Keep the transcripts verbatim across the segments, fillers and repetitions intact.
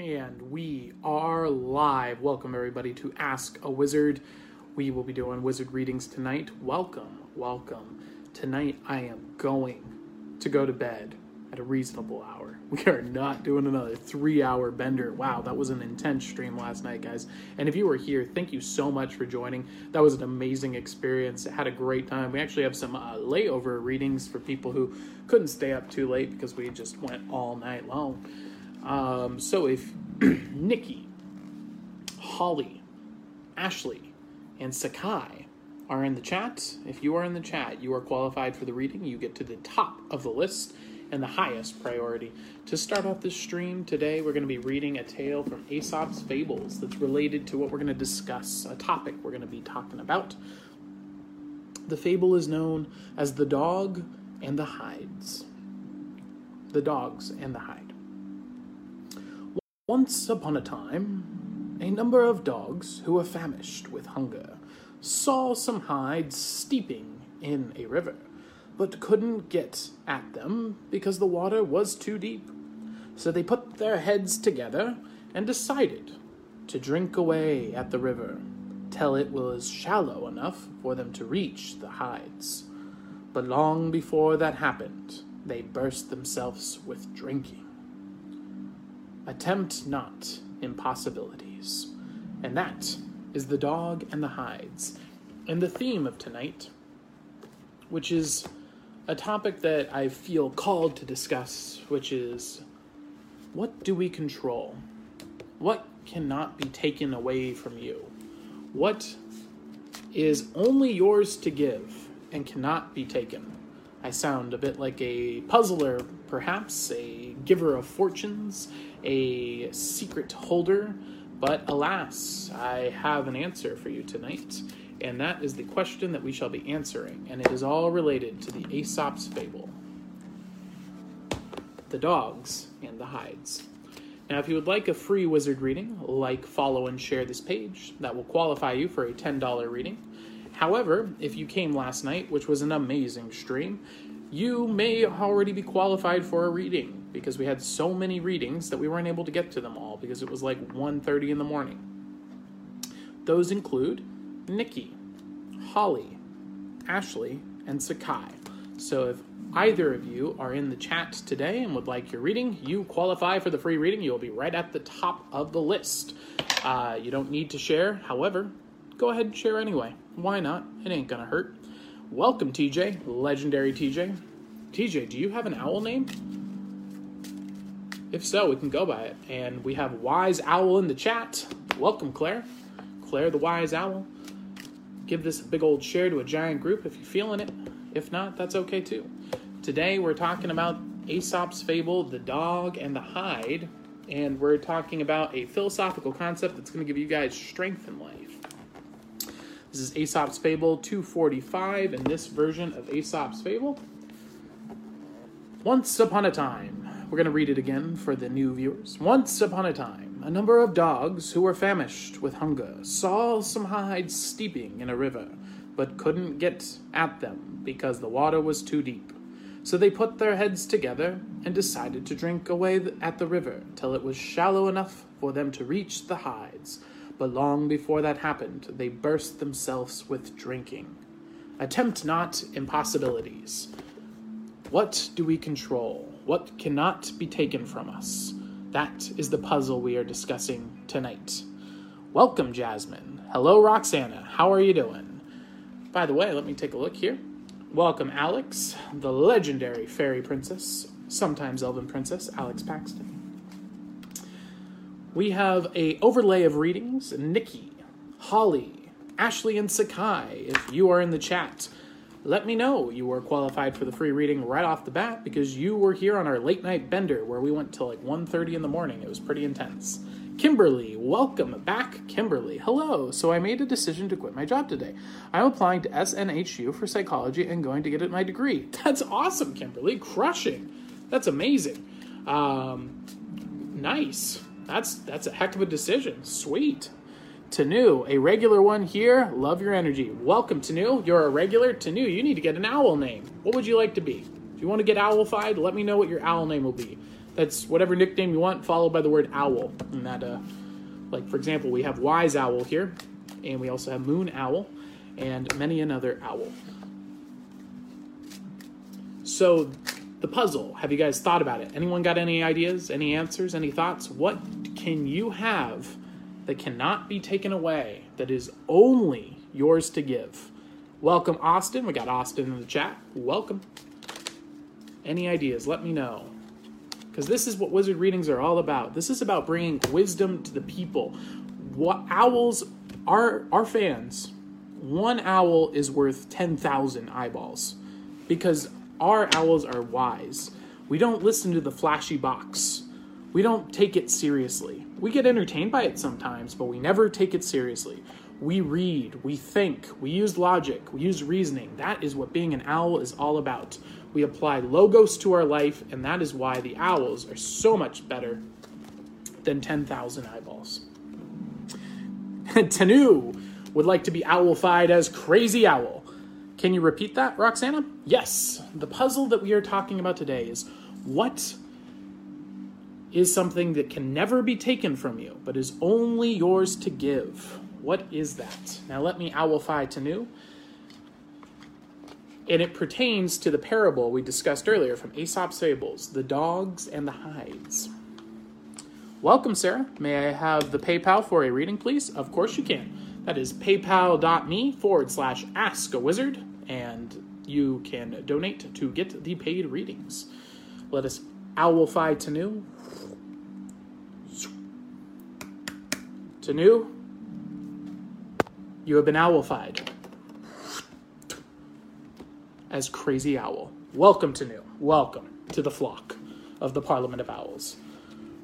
And we are live. Welcome everybody to Ask a Wizard. We will be doing wizard readings tonight. Welcome, welcome. Tonight I am going to go to bed at a reasonable hour. We are not doing another three-hour bender. Wow, that was an intense stream last night, guys. And if you were here, thank you so much for joining. That was an amazing experience. I had a great time. We actually have some uh, layover readings for people who couldn't stay up too late because we just went all night long. Um, so if Nikki, Holly, Ashley, and Sakai are in the chat, if you are in the chat, you are qualified for the reading. You get to the top of the list and the highest priority. To start off this stream today, we're going to be reading a tale from Aesop's Fables that's related to what we're going to discuss, a topic we're going to be talking about. The fable is known as The Dog and the Hides. The Dogs and the Hide. Once upon a time, a number of dogs who were famished with hunger saw some hides steeping in a river, but couldn't get at them because the water was too deep. So they put their heads together and decided to drink away at the river till it was shallow enough for them to reach the hides. But long before that happened, they burst themselves with drinking. Attempt not impossibilities. And that is The Dog and the Hides. And the theme of tonight, which is a topic that I feel called to discuss, which is, what do we control? What cannot be taken away from you? What is only yours to give and cannot be taken? I sound a bit like a puzzler, perhaps, a giver of fortunes, a secret holder, but alas, I have an answer for you tonight. And that is the question that we shall be answering, and it is all related to the Aesop's fable, The Dogs and the Hides. Now, if you would like a free wizard reading, like, follow, and share this page, that will qualify you for a ten dollars reading. However, if you came last night, which was an amazing stream, you may already be qualified for a reading, because we had so many readings that we weren't able to get to them all, because it was like one thirty in the morning. Those include Nikki, Holly, Ashley, and Sakai. So if either of you are in the chat today and would like your reading, you qualify for the free reading. You'll be right at the top of the list. Uh, you don't need to share. However, go ahead and share anyway. Why not? It ain't gonna hurt. Welcome, T J. Legendary T J. T J, do you have an owl name? If so, we can go by it. And we have Wise Owl in the chat. Welcome, Claire. Claire the Wise Owl. Give this a big old share to a giant group if you're feeling it. If not, that's okay too. Today we're talking about Aesop's fable, The Dog and the Hide, and we're talking about a philosophical concept that's going to give you guys strength in life. This is Aesop's Fable two forty-five, and this version of Aesop's Fable, once upon a time, we're going to read it again for the new viewers. Once upon a time, a number of dogs who were famished with hunger saw some hides steeping in a river, but couldn't get at them because the water was too deep. So they put their heads together and decided to drink away at the river till it was shallow enough for them to reach the hides. But long before that happened, they burst themselves with drinking. Attempt not impossibilities. What do we control? What cannot be taken from us? That is the puzzle we are discussing tonight. Welcome, Jasmine. Hello, Roxana. How are you doing? By the way, let me take a look here. Welcome, Alex, the legendary fairy princess, sometimes elven princess, Alex Paxton. We have a overlay of readings. Nikki, Holly, Ashley, and Sakai. If you are in the chat, let me know you were qualified for the free reading right off the bat, because you were here on our late night bender where we went till like one thirty in the morning. It was pretty intense. Kimberly, welcome back, Kimberly. Hello. So I made a decision to quit my job today. I'm applying to S N H U for psychology and going to get my degree. That's awesome, Kimberly. Crushing. That's amazing. Um, nice. That's, that's a heck of a decision. Sweet. Tanu, a regular one here. Love your energy. Welcome, Tanu. You're a regular. Tanu, you need to get an owl name. What would you like to be? If you want to get owlified, let me know what your owl name will be. That's whatever nickname you want, followed by the word owl. And that, uh, like, for example, we have wise owl here, and we also have moon owl, and many another owl. So, the puzzle. Have you guys thought about it? Anyone got any ideas, any answers, any thoughts? What can you have that cannot be taken away, that is only yours to give? Welcome, Austin. We got Austin in the chat. Welcome. Any ideas? Let me know. Because this is what wizard readings are all about. This is about bringing wisdom to the people. What owls are our fans. One owl is worth ten thousand eyeballs because our owls are wise. We don't listen to the flashy box. We don't take it seriously. We get entertained by it sometimes, but we never take it seriously. We read, we think, we use logic, we use reasoning. That is what being an owl is all about. We apply logos to our life, and that is why the owls are so much better than ten thousand eyeballs. Tanu would like to be owlified as Crazy Owl. Can you repeat that, Roxana? Yes. The puzzle that we are talking about today is what is something that can never be taken from you, but is only yours to give. What is that? Now let me owlify Tanu. And it pertains to the parable we discussed earlier from Aesop's Fables, the dogs and the hides. Welcome, Sarah. May I have the PayPal for a reading, please? Of course you can. That is paypal.me forward slash ask a wizard, and you can donate to get the paid readings. Let us owlify Tanu. Tanu. You have been owlified as Crazy Owl. Welcome to new. Welcome to the flock of the Parliament of Owls.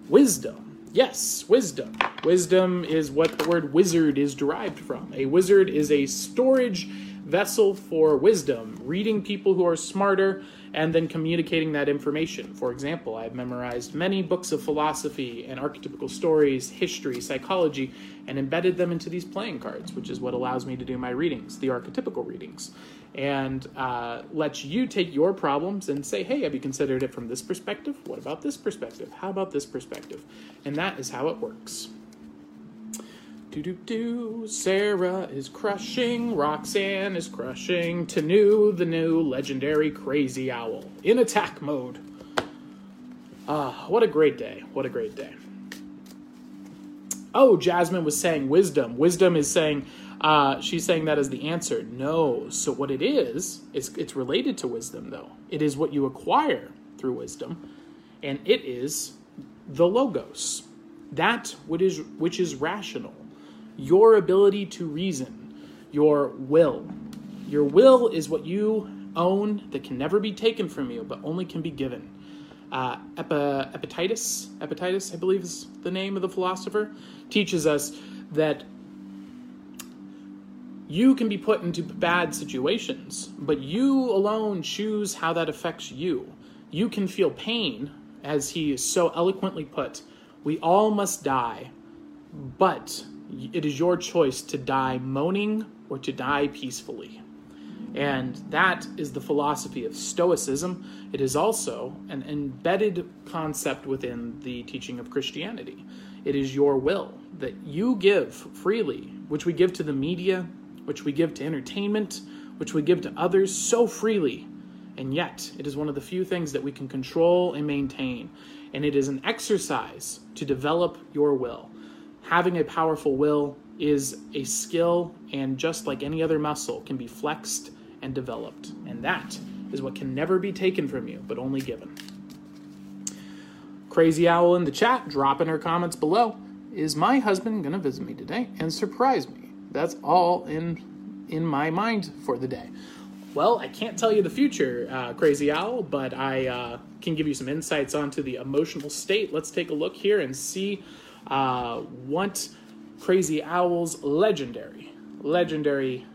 Wisdom. Yes, wisdom. Wisdom is what the word wizard is derived from. A wizard is a storage vessel for wisdom, reading people who are smarter and then communicating that information. For example, I've memorized many books of philosophy and archetypical stories, history, psychology, and embedded them into these playing cards, which is what allows me to do my readings, the archetypical readings, and uh, lets you take your problems and say, hey, have you considered it from this perspective? What about this perspective? How about this perspective? And that is how it works. Do-do-do, Sarah is crushing, Roxanne is crushing, Tanu, the new legendary Crazy Owl, in attack mode. Ah, uh, what a great day, what a great day. Oh, Jasmine was saying wisdom. Wisdom is saying, uh, she's saying that as the answer. No, so what it is, it's, it's related to wisdom, though. It is what you acquire through wisdom, and it is the logos, that which is, which is rational. Your ability to reason, your will. Your will is what you own that can never be taken from you, but only can be given. Uh, Epictetus, Epictetus, I believe is the name of the philosopher, teaches us that you can be put into bad situations, but you alone choose how that affects you. You can feel pain, as he so eloquently put, we all must die, but it is your choice to die moaning or to die peacefully. And that is the philosophy of Stoicism. It is also an embedded concept within the teaching of Christianity. It is your will that you give freely, which we give to the media, which we give to entertainment, which we give to others so freely. And yet, it is one of the few things that we can control and maintain. And it is an exercise to develop your will. Having a powerful will is a skill, and just like any other muscle, can be flexed and developed. And that is what can never be taken from you, but only given. Crazy Owl in the chat, drop in her comments below. Is my husband going to visit me today and surprise me? That's all in, in my mind for the day. Well, I can't tell you the future, uh, Crazy Owl, but I uh, can give you some insights onto the emotional state. Let's take a look here and see Uh, what Crazy Owl's legendary, legendary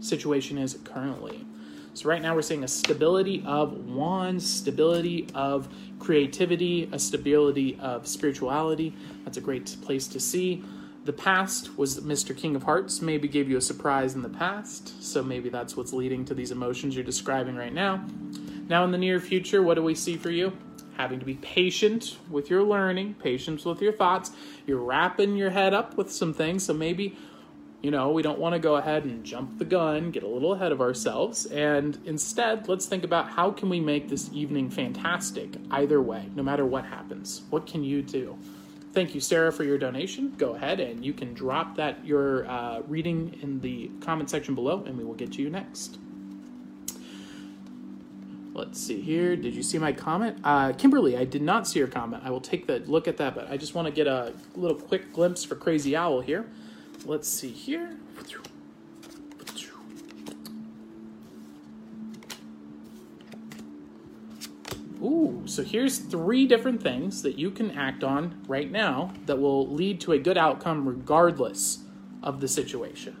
situation is currently. So right now we're seeing a stability of wands, stability of creativity, a stability of spirituality. That's a great place to see. The past was Mister King of Hearts, maybe gave you a surprise in the past. So maybe that's what's leading to these emotions you're describing right now. Now in the near future, what do we see for you? having to be patient with your learning, patience with your thoughts. You're wrapping your head up with some things, so maybe, you know, we don't want to go ahead and jump the gun, get a little ahead of ourselves, and instead, let's think about how can we make this evening fantastic either way, no matter what happens. What can you do? Thank you, Sarah, for your donation. Go ahead and you can drop that your uh, reading in the comment section below, and we will get to you next. Let's see here. Did you see my comment? Uh, Kimberly, I did not see your comment. I will take a look at that, but I just want to get a little quick glimpse for Crazy Owl here. Let's see here. Ooh, so here's three different things that you can act on right now that will lead to a good outcome regardless of the situation.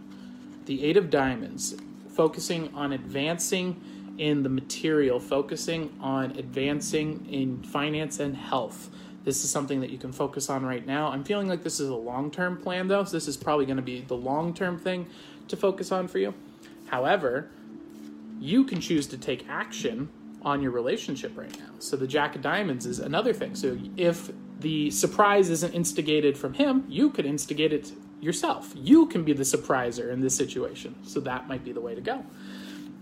The Eight of Diamonds, focusing on advancing in the material, focusing on advancing in finance and health. This is something that you can focus on right now. I'm feeling like this is a long-term plan, though, so this is probably going to be the long-term thing to focus on for you. However, you can choose to take action on your relationship right now. So the Jack of Diamonds is another thing. So if the surprise isn't instigated from him, you could instigate it yourself. You can be the surpriser in this situation. So that might be the way to go.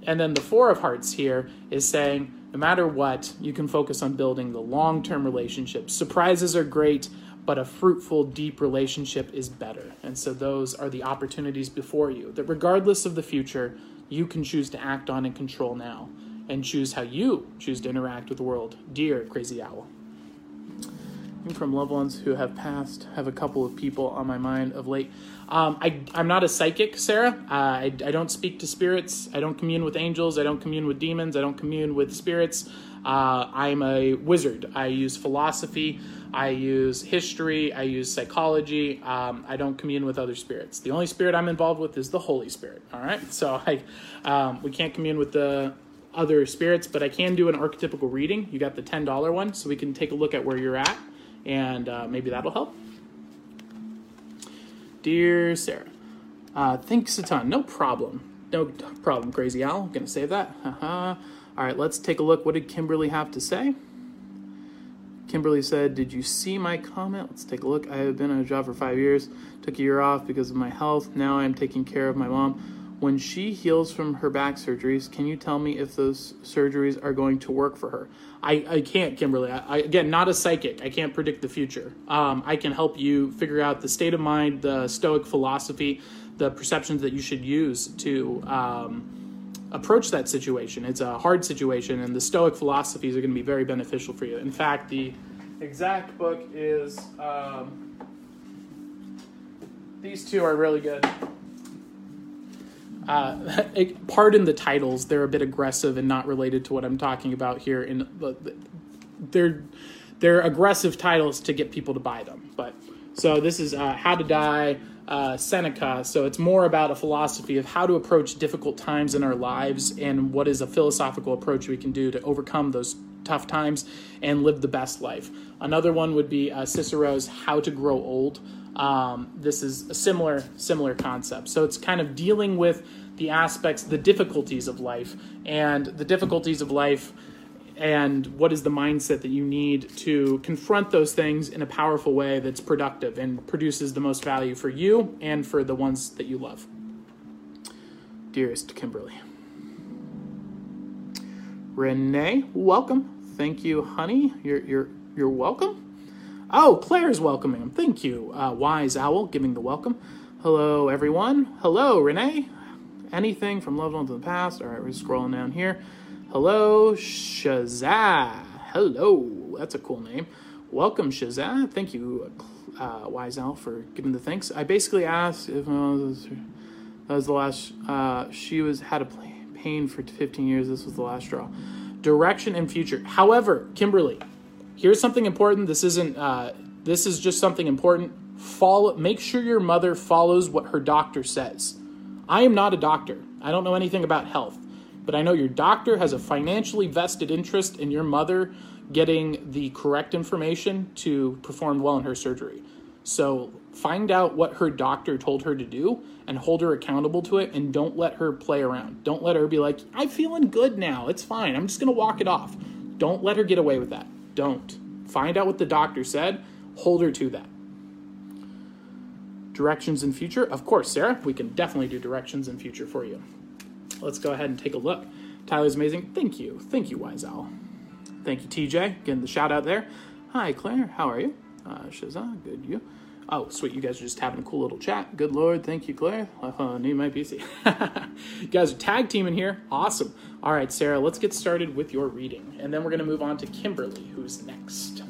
And then the Four of Hearts here is saying, no matter what, you can focus on building the long-term relationship. Surprises are great, but a fruitful, deep relationship is better. And so those are the opportunities before you that regardless of the future, you can choose to act on and control now and choose how you choose to interact with the world, dear Crazy Owl. I'm from loved ones who have passed, have a couple of people on my mind of late. Um, I, I'm not a psychic, Sarah. Uh, I, I don't speak to spirits. I don't commune with angels. I don't commune with demons. I don't commune with spirits. Uh, I'm a wizard. I use philosophy. I use history. I use psychology. Um, I don't commune with other spirits. The only spirit I'm involved with is the Holy Spirit. All right. So I, um, we can't commune with the other spirits, but I can do an archetypical reading. You got the ten dollar one, so we can take a look at where you're at. And uh, maybe that'll help. Dear Sarah, uh, thanks a ton. No problem. No problem, Crazy Owl. I'm going to save that. Uh-huh. All right, let's take a look. What did Kimberly have to say? Kimberly said, did you see my comment? Let's take a look. I have been on a job for five years. Took a year off because of my health. Now I'm taking care of my mom. When she heals from her back surgeries, can you tell me if those surgeries are going to work for her? I, I can't, Kimberly. I, I, again, not a psychic. I can't predict the future. Um, I can help you figure out the state of mind, the Stoic philosophy, the perceptions that you should use to um, approach that situation. It's a hard situation, and the Stoic philosophies are going to be very beneficial for you. In fact, the exact book is... Um, these two are really good. Uh, it, pardon the titles. They're a bit aggressive and not related to what I'm talking about here. And they're, they're aggressive titles to get people to buy them. But so this is uh, How to Die, uh, Seneca. So it's more about a philosophy of how to approach difficult times in our lives and what is a philosophical approach we can do to overcome those tough times and live the best life. Another one would be uh, Cicero's How to Grow Old. Um, this is a similar, similar concept. So it's kind of dealing with the aspects, the difficulties of life and the difficulties of life and what is the mindset that you need to confront those things in a powerful way that's productive and produces the most value for you and for the ones that you love. Dearest Kimberly. Renee, welcome. Thank you, honey. You're, you're, you're welcome. Oh, Claire's welcoming him. Thank you, uh, Wise Owl, giving the welcome. Hello, everyone. Hello, Renee. Anything from loved ones in the past? All right, we're scrolling down here. Hello, Shazah. Hello. That's a cool name. Welcome, Shazah. Thank you, uh, Wise Owl, for giving the thanks. I basically asked if uh, that was the last. Uh, she was had a pain for fifteen years. This was the last straw. Direction and future. However, Kimberly... Here's something important. This isn't, uh, this is just something important. Follow, make sure your mother follows what her doctor says. I am not a doctor. I don't know anything about health, but I know your doctor has a financially vested interest in your mother getting the correct information to perform well in her surgery. So find out what her doctor told her to do and hold her accountable to it, and don't let her play around. Don't let her be like, I'm feeling good now. It's fine. I'm just going to walk it off. Don't let her get away with that. don't. Find out what the doctor said. Hold her to that. Directions in future. Of course, Sarah, we can definitely do directions in future for you. Let's go ahead and take a look. Tyler's amazing. Thank you. Thank you, Wise Owl. Thank you, T J. Getting the shout out there. Hi, Claire. How are you? Uh, Shazam, good you. Oh, sweet. You guys are just having a cool little chat. Good Lord. Thank you, Claire. Uh, need my P C. You guys are tag teaming here. Awesome. All right, Sarah, let's get started with your reading. And then we're going to move on to Kimberly, who's next.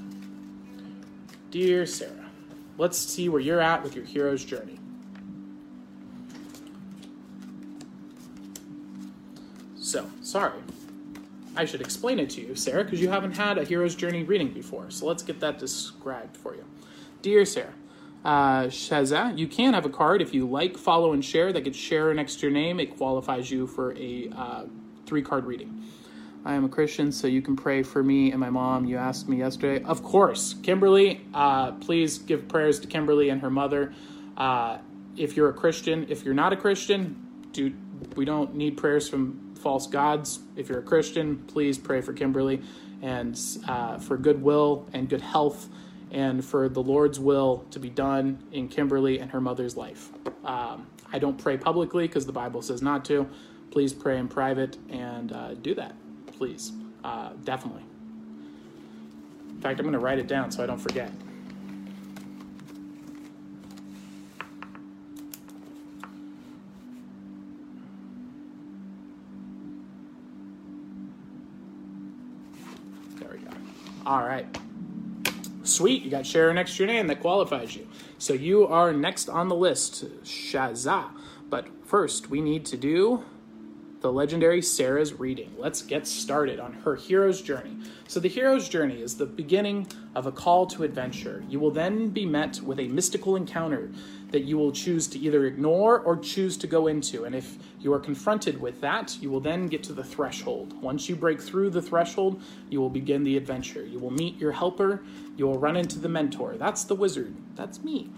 Dear Sarah, let's see where you're at with your hero's journey. So, sorry. I should explain it to you, Sarah, because you haven't had a hero's journey reading before. So let's get that described for you. Dear Sarah, uh, Shazza, you can have a card if you like, follow, and share that gets share next to your name. It qualifies you for a uh, three-card reading. I am a Christian, so you can pray for me and my mom. You asked me yesterday. Of course, Kimberly, uh, please give prayers to Kimberly and her mother. Uh, if you're a Christian, if you're not a Christian, do, we don't need prayers from false gods. If you're a Christian, please pray for Kimberly and uh, for goodwill and good health and for the Lord's will to be done in Kimberly and her mother's life. Um, I don't pray publicly because the Bible says not to. Please pray in private and uh, do that, please. Uh, definitely. In fact, I'm going to write it down so I don't forget. All right. Sweet. You got share next to your name. That qualifies you. So you are next on the list, Shazza. But first, we need to do the legendary Sarah's reading. Let's get started on her hero's journey. So the hero's journey is the beginning of a call to adventure. You will then be met with a mystical encounter that you will choose to either ignore or choose to go into. And if you are confronted with that, you will then get to the threshold. Once you break through the threshold, you will begin the adventure. You will meet your helper. You will run into the mentor. That's the wizard. That's me.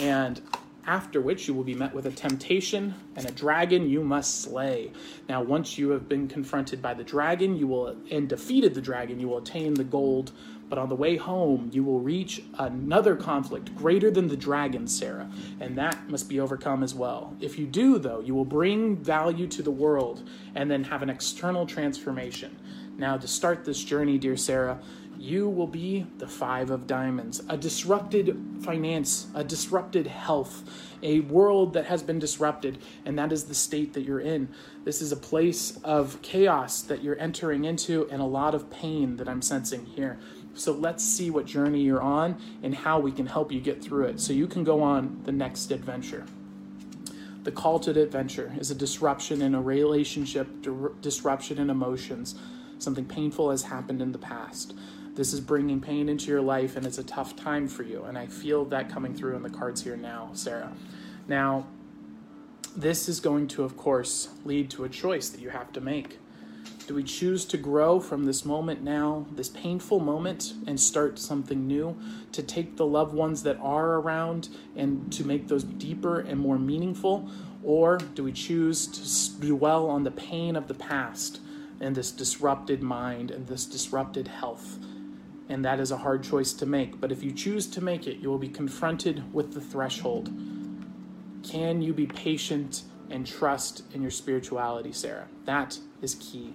And after which you will be met with a temptation and a dragon you must slay. Now, once you have been confronted by the dragon, you will and defeated the dragon, you will attain the gold. But on the way home, you will reach another conflict greater than the dragon, Sarah, and that must be overcome as well. If you do, though, you will bring value to the world and then have an external transformation. Now, to start this journey, dear Sarah, you will be the Five of Diamonds, a disrupted finance, a disrupted health, a world that has been disrupted, and that is the state that you're in. This is a place of chaos that you're entering into and a lot of pain that I'm sensing here. So let's see what journey you're on and how we can help you get through it so you can go on the next adventure. The call to the adventure is a disruption in a relationship, disruption in emotions. Something painful has happened in the past. This is bringing pain into your life, and it's a tough time for you. And I feel that coming through in the cards here now, Sarah. Now, this is going to, of course, lead to a choice that you have to make. Do we choose to grow from this moment now, this painful moment, and start something new, to take the loved ones that are around and to make those deeper and more meaningful? Or do we choose to dwell on the pain of the past and this disrupted mind and this disrupted health? And that is a hard choice to make. But if you choose to make it, you will be confronted with the threshold. Can you be patient and trust in your spirituality, Sarah? That is key.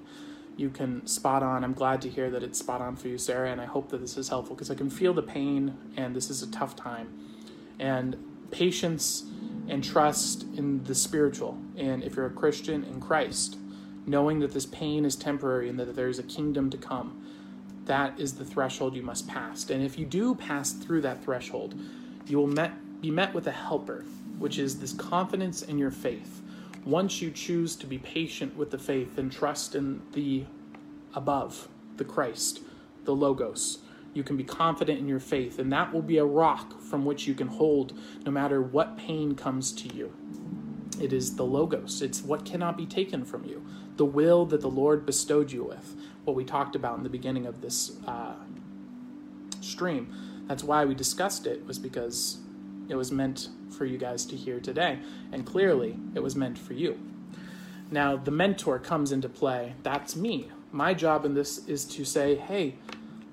You can spot on. I'm glad to hear that it's spot on for you, Sarah. And I hope that this is helpful because I can feel the pain and this is a tough time. And patience and trust in the spiritual. And if you're a Christian, in Christ, knowing that this pain is temporary and that there is a kingdom to come. That is the threshold you must pass. And if you do pass through that threshold, you will met, be met with a helper, which is this confidence in your faith. Once you choose to be patient with the faith and trust in the above, the Christ, the Logos, you can be confident in your faith. And that will be a rock from which you can hold no matter what pain comes to you. It is the Logos. It's what cannot be taken from you. The will that the Lord bestowed you with. What we talked about in the beginning of this uh, stream. That's why we discussed it, was because it was meant for you guys to hear today. And clearly, it was meant for you. Now, the mentor comes into play. That's me. My job in this is to say, hey,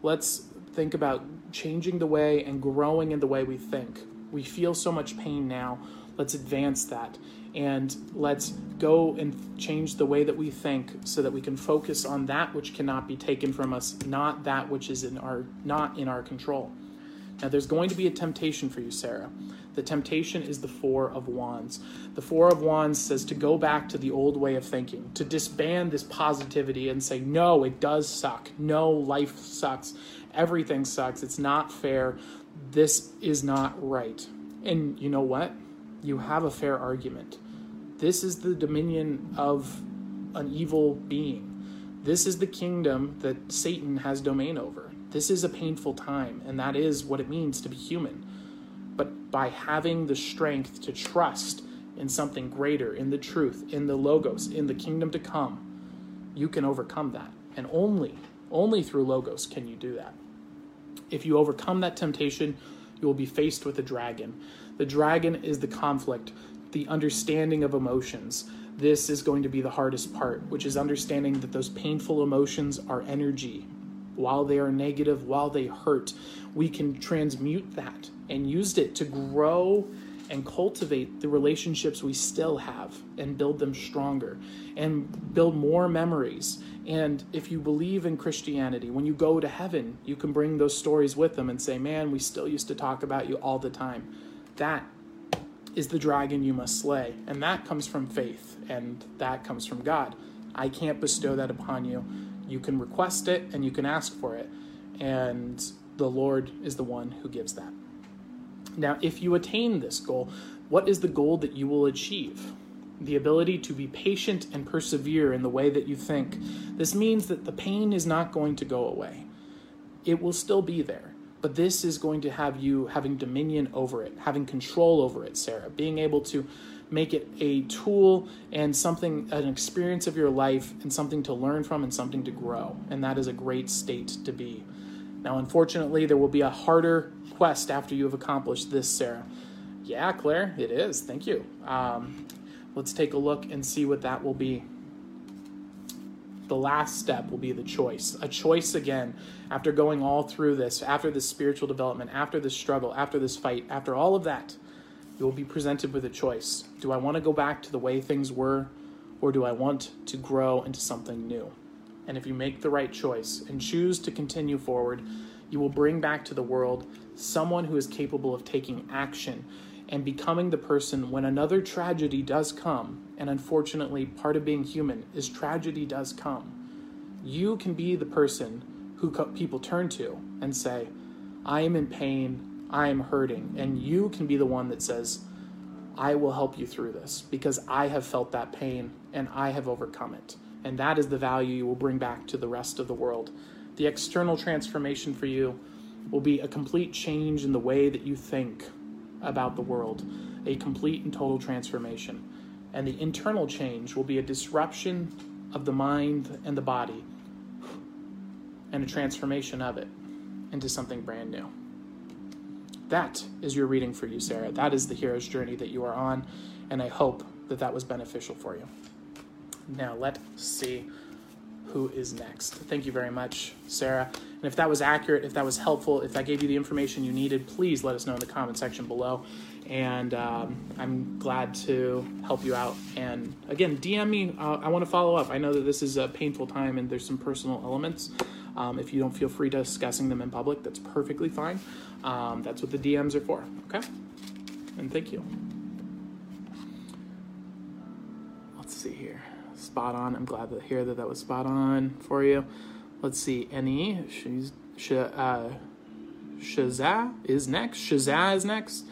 let's think about changing the way and growing in the way we think. We feel so much pain now. Let's advance that. And let's go and change the way that we think so that we can focus on that which cannot be taken from us, not that which is in our not in our control. Now, there's going to be a temptation for you, Sarah. The temptation is the Four of Wands. The Four of Wands says to go back to the old way of thinking, to disband this positivity and say, no, it does suck. No, life sucks. Everything sucks. It's not fair. This is not right. And you know what? You have a fair argument. This is the dominion of an evil being. This is the kingdom that Satan has domain over. This is a painful time, and that is what it means to be human. But by having the strength to trust in something greater, in the truth, in the Logos, in the kingdom to come, you can overcome that. And only, only through Logos can you do that. If you overcome that temptation, you will be faced with a dragon. The dragon is the conflict, the understanding of emotions. This is going to be the hardest part, which is understanding that those painful emotions are energy. While they are negative, while they hurt, we can transmute that and use it to grow and cultivate the relationships we still have and build them stronger and build more memories. And if you believe in Christianity, when you go to heaven, you can bring those stories with them and say, man, we still used to talk about you all the time. That is the dragon you must slay. And that comes from faith, and that comes from God. I can't bestow that upon you. You can request it and you can ask for it. And the Lord is the one who gives that. Now, if you attain this goal, what is the goal that you will achieve? The ability to be patient and persevere in the way that you think. This means that the pain is not going to go away. It will still be there. But this is going to have you having dominion over it, having control over it, Sarah, being able to make it a tool and something, an experience of your life and something to learn from and something to grow. And that is a great state to be. Now, unfortunately, there will be a harder quest after you have accomplished this, Sarah. Yeah, Claire, it is. Thank you. Um, let's take a look and see what that will be. The last step will be the choice. A choice again, after going all through this, after this spiritual development, after this struggle, after this fight, after all of that, you will be presented with a choice. Do I want to go back to the way things were, or do I want to grow into something new? And if you make the right choice and choose to continue forward, you will bring back to the world someone who is capable of taking action and becoming the person when another tragedy does come. And unfortunately, part of being human is tragedy does come. You can be the person who people turn to and say, I am in pain, I am hurting, and you can be the one that says, I will help you through this because I have felt that pain and I have overcome it. And that is the value you will bring back to the rest of the world. The external transformation for you will be a complete change in the way that you think about the world, a complete and total transformation. And the internal change will be a disruption of the mind and the body and a transformation of it into something brand new. That is your reading for you, Sarah. That is the hero's journey that you are on, and I hope that that was beneficial for you. Now, let's see who is next. Thank you very much, Sarah. And if that was accurate, if that was helpful, if that gave you the information you needed, please let us know in the comment section below. And um, I'm glad to help you out. And again, D M me. Uh, I want to follow up. I know that this is a painful time and there's some personal elements. Um, if you don't feel free discussing them in public, that's perfectly fine. Um, that's what the D Ms are for, okay? And thank you. Let's see here. Spot on. I'm glad to hear that that was spot on for you. Let's see. Any, she's, she, uh, Shazah is next. Shazah is next.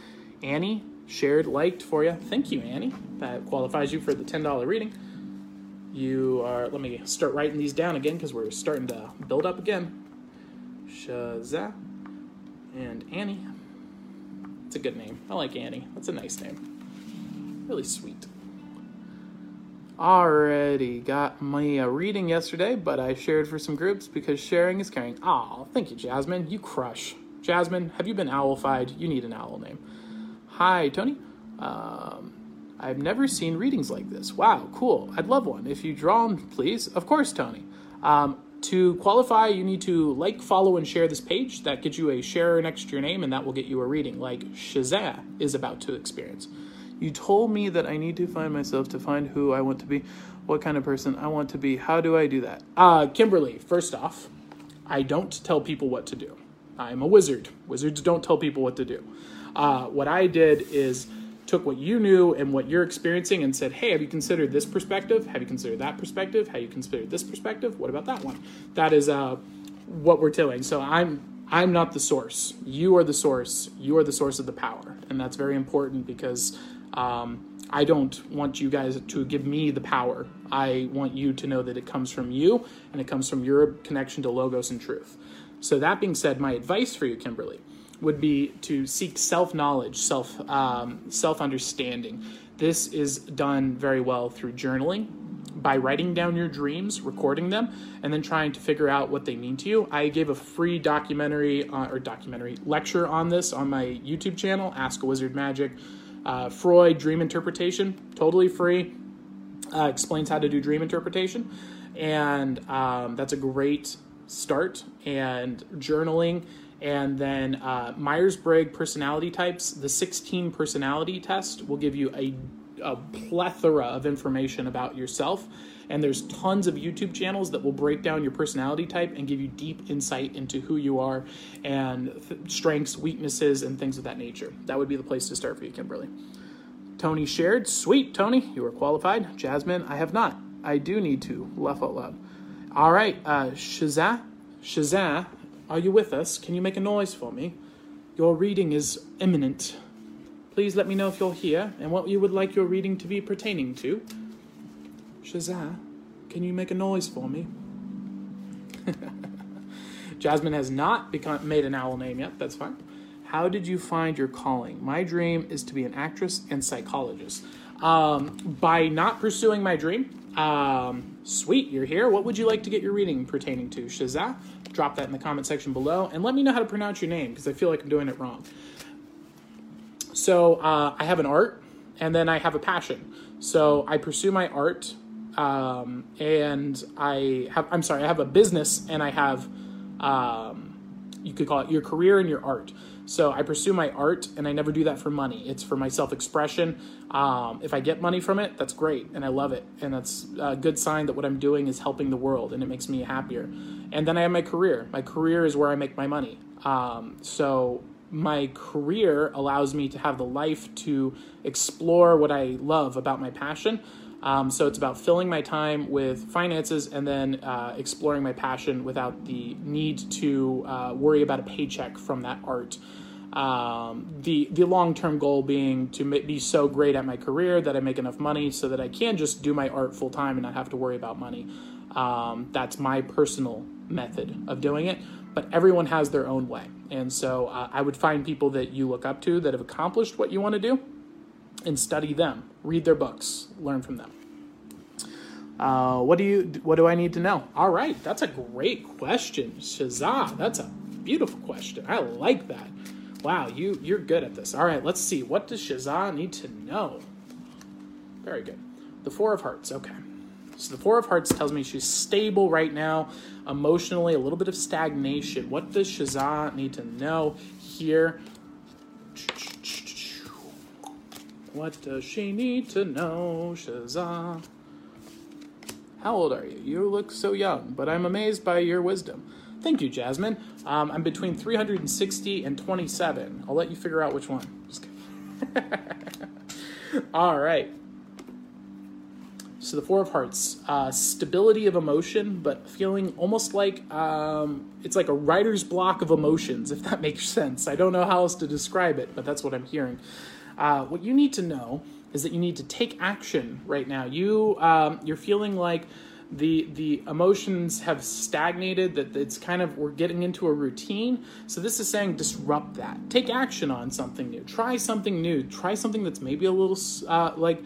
Annie shared, liked for you. Thank you, Annie. That qualifies you for the ten dollars reading. You are, let me start writing these down again because we're starting to build up again. Shazah and Annie. It's a good name. I like Annie. That's a nice name. Really sweet. Already got me a reading yesterday, but I shared for some groups because sharing is caring. Aw, thank you, Jasmine. You crush. Jasmine, have you been owlified? You need an owl name. Hi, Tony. Um... I've never seen readings like this. Wow, cool. I'd love one. If you draw them, please. Of course, Tony. Um, To qualify, you need to like, follow, and share this page. That gives you a share next to your name, and that will get you a reading, like Shazam is about to experience. You told me that I need to find myself to find who I want to be, what kind of person I want to be. How do I do that? Uh, Kimberly, first off, I don't tell people what to do. I'm a wizard. Wizards don't tell people what to do. Uh, what I did is took what you knew and what you're experiencing and said, hey, have you considered this perspective? Have you considered that perspective? Have you considered this perspective? What about that one? That is uh, what we're doing. So I'm I'm not the source. You are the source. You are the source of the power. And that's very important because Um, I don't want you guys to give me the power. I want you to know that it comes from you and it comes from your connection to logos and truth. So that being said, my advice for you, Kimberly, would be to seek self-knowledge, self, um, self-understanding. This is done very well through journaling, by writing down your dreams, recording them, and then trying to figure out what they mean to you. I gave a free documentary uh, or documentary lecture on this on my YouTube channel, Ask a Wizard Magic. Uh, Freud, dream interpretation, totally free, uh, explains how to do dream interpretation. And um, that's a great start. And journaling. And then uh, Myers-Briggs personality types, the sixteen personality test will give you a, a plethora of information about yourself. And there's tons of YouTube channels that will break down your personality type and give you deep insight into who you are and th- strengths, weaknesses, and things of that nature. That would be the place to start for you, Kimberly. Tony shared. Sweet, Tony. You are qualified. Jasmine, I have not. I do need to. Laugh out loud. All right. Uh, Shazam. Shazam, are you with us? Can you make a noise for me? Your reading is imminent. Please let me know if you're here and what you would like your reading to be pertaining to. Shazam, can you make a noise for me? Jasmine has not become, made an owl name yet. That's fine. How did you find your calling? My dream is to be an actress and psychologist. Um, by not pursuing my dream, um, sweet, you're here. What would you like to get your reading pertaining to? Shazam, drop that in the comment section below. And let me know how to pronounce your name because I feel like I'm doing it wrong. So uh, I have an art and then I have a passion. So I pursue my art. Um, and I have, I'm sorry, I have a business and I have, um, you could call it your career and your art. So I pursue my art and I never do that for money. It's for my self-expression. Um, if I get money from it, that's great. And I love it. And that's a good sign that what I'm doing is helping the world and it makes me happier. And then I have my career. My career is where I make my money. Um, so my career allows me to have the life to explore what I love about my passion. Um, so it's about filling my time with finances and then uh, exploring my passion without the need to uh, worry about a paycheck from that art. Um, the the long-term goal being to ma- be so great at my career that I make enough money so that I can just do my art full-time and not have to worry about money. Um, that's my personal method of doing it, but everyone has their own way. And so uh, I would find people that you look up to that have accomplished what you want to do and study them, read their books, learn from them. Uh, what do you, what do I need to know? All right. That's a great question. Shazam. That's a beautiful question. I like that. Wow. You, you're good at this. All right. Let's see. What does Shazam need to know? Very good. The Four of Hearts. Okay. So the Four of Hearts tells me she's stable right now, emotionally, a little bit of stagnation. What does Shazam need to know here? What does she need to know, Shazam? How old are you? You look so young, but I'm amazed by your wisdom. Thank you, Jasmine. Um, I'm between three hundred sixty and twenty-seven. I'll let you figure out which one. Just kidding. All right. So the Four of Hearts, uh, stability of emotion, but feeling almost like um, it's like a writer's block of emotions, if that makes sense. I don't know how else to describe it, but that's what I'm hearing. Uh, what you need to know is that you need to take action right now. You, um, you're feeling like the the emotions have stagnated, that it's kind of, we're getting into a routine. So this is saying disrupt that. Take action on something new. Try something new. Try something that's maybe a little uh, like...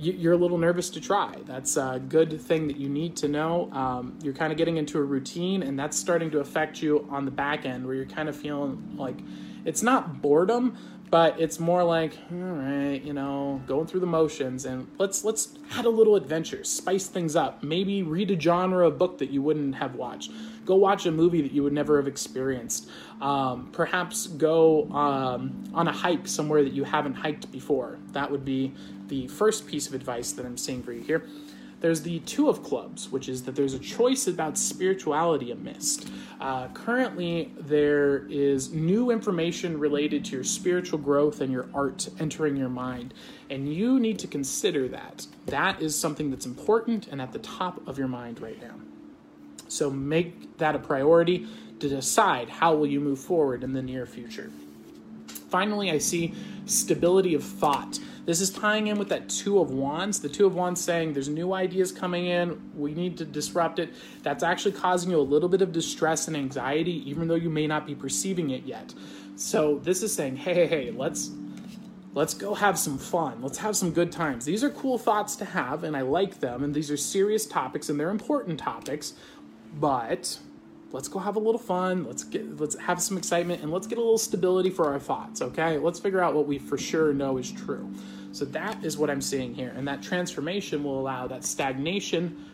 you're a little nervous to try. That's a good thing that you need to know. Um, you're kind of getting into a routine and that's starting to affect you on the back end where you're kind of feeling like it's not boredom, But it's more like, all right, you know, going through the motions, and let's let's add a little adventure, spice things up. Maybe read a genre of book that you wouldn't have watched. Go watch a movie that you would never have experienced. Um, perhaps go um, on a hike somewhere that you haven't hiked before. That would be the first piece of advice that I'm seeing for you here. There's the two of clubs, which is that there's a choice about spirituality amidst. Uh, currently, there is new information related to your spiritual growth and your art entering your mind, and you need to consider that. That is something that's important and at the top of your mind right now. So make that a priority to decide how will you move forward in the near future. Finally, I see stability of thought. This is tying in with that Two of Wands. The Two of Wands saying there's new ideas coming in. We need to disrupt it. That's actually causing you a little bit of distress and anxiety, even though you may not be perceiving it yet. So this is saying, hey, hey, hey, let's let's go have some fun. Let's have some good times. These are cool thoughts to have, and I like them. And these are serious topics, and they're important topics. But let's go have a little fun. Let's get, let's have some excitement, and let's get a little stability for our thoughts, okay? Let's figure out what we for sure know is true. So that is what I'm seeing here. And that transformation will allow that stagnation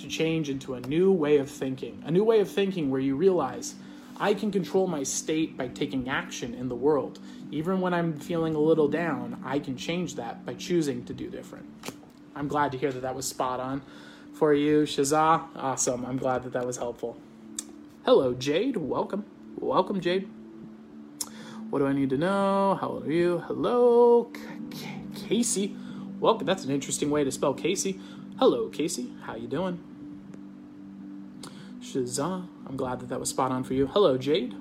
to change into a new way of thinking, a new way of thinking where you realize I can control my state by taking action in the world. Even when I'm feeling a little down, I can change that by choosing to do different. I'm glad to hear that that was spot on for you, Shazah. Awesome. I'm glad that that was helpful. Hello, Jade. Welcome. Welcome, Jade. What do I need to know? How old are you? Hello, C- Casey. Welcome. That's an interesting way to spell Casey. Hello, Casey. How you doing? Shazah. I'm glad that that was spot on for you. Hello, Jade.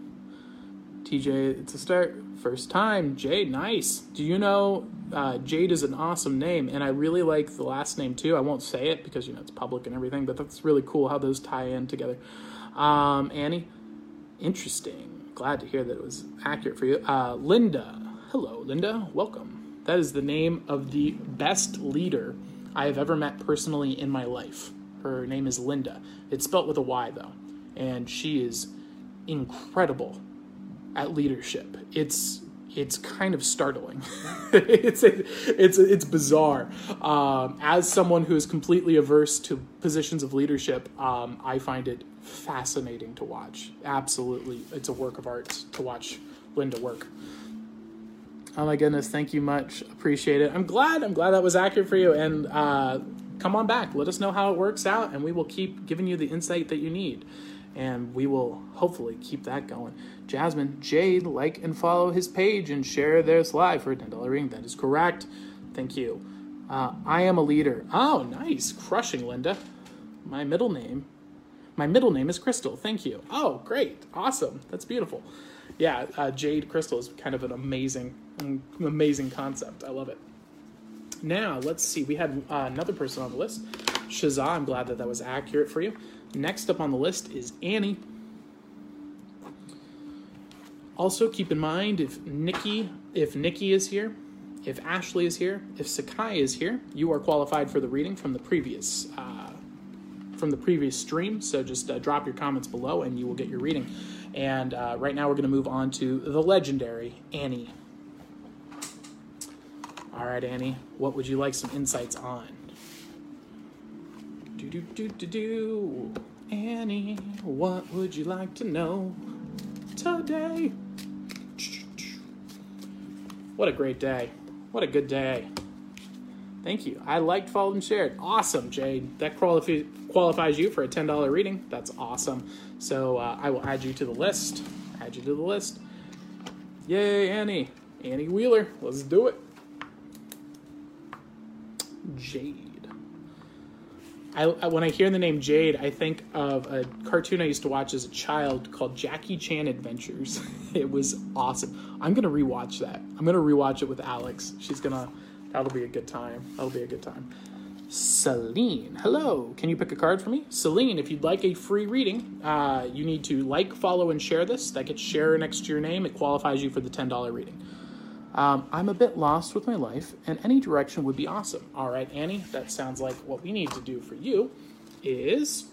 T J, it's a start. First time. Jade, nice. Do you know uh, Jade is an awesome name, and I really like the last name, too. I won't say it because, you know, it's public and everything, but that's really cool how those tie in together. Um, Annie, interesting. Glad to hear that it was accurate for you. Uh, Linda, hello, Linda, welcome. That is the name of the best leader I have ever met personally in my life. Her name is Linda. It's spelt with a Y though, and she is incredible at leadership. It's it's kind of startling. it's it's it's bizarre. Um, as someone who is completely averse to positions of leadership, um, I find it fascinating to watch. Absolutely, it's a work of art to watch Linda work. Oh my goodness, thank you much, appreciate it. I'm glad, I'm glad that was accurate for you. And uh, come on back, let us know how it works out, and we will keep giving you the insight that you need. And we will hopefully keep that going. Jasmine, Jade, like and follow his page and share this live for a ten dollars ring. That is correct. Thank you. Uh, I am a leader. Oh, nice. Crushing, Linda. My middle name. My middle name is Crystal. Thank you. Oh, great. Awesome. That's beautiful. Yeah, uh, Jade Crystal is kind of an amazing, amazing concept. I love it. Now, let's see. We had uh, another person on the list. Shazah, I'm glad that that was accurate for you. Next up on the list is Annie. Also, keep in mind if Nikki, if Nikki is here, if Ashley is here, if Sakai is here, you are qualified for the reading from the previous uh, from the previous stream. So just uh, drop your comments below, and you will get your reading. And uh, right now, we're going to move on to the legendary Annie. All right, Annie, what would you like some insights on? Do, do, do, do. Annie, what would you like to know today? What a great day. What a good day. Thank you. I liked, followed, and shared. Awesome, Jade. That qualif- qualifies you for a ten dollars reading. That's awesome. So uh, I will add you to the list. Add you to the list. Yay, Annie. Annie Wheeler. Let's do it. Jade. I, when I hear the name Jade, I think of a cartoon I used to watch as a child called Jackie Chan Adventures. It was awesome. I'm going to rewatch that. I'm going to rewatch it with Alex. She's going to, that'll be a good time. That'll be a good time. Celine, hello. Can you pick a card for me? Celine, if you'd like a free reading, uh, you need to like, follow, and share this. That gets share next to your name. It qualifies you for the ten dollars reading. Um, I'm a bit lost with my life, and any direction would be awesome. All right, Annie, that sounds like what we need to do for you is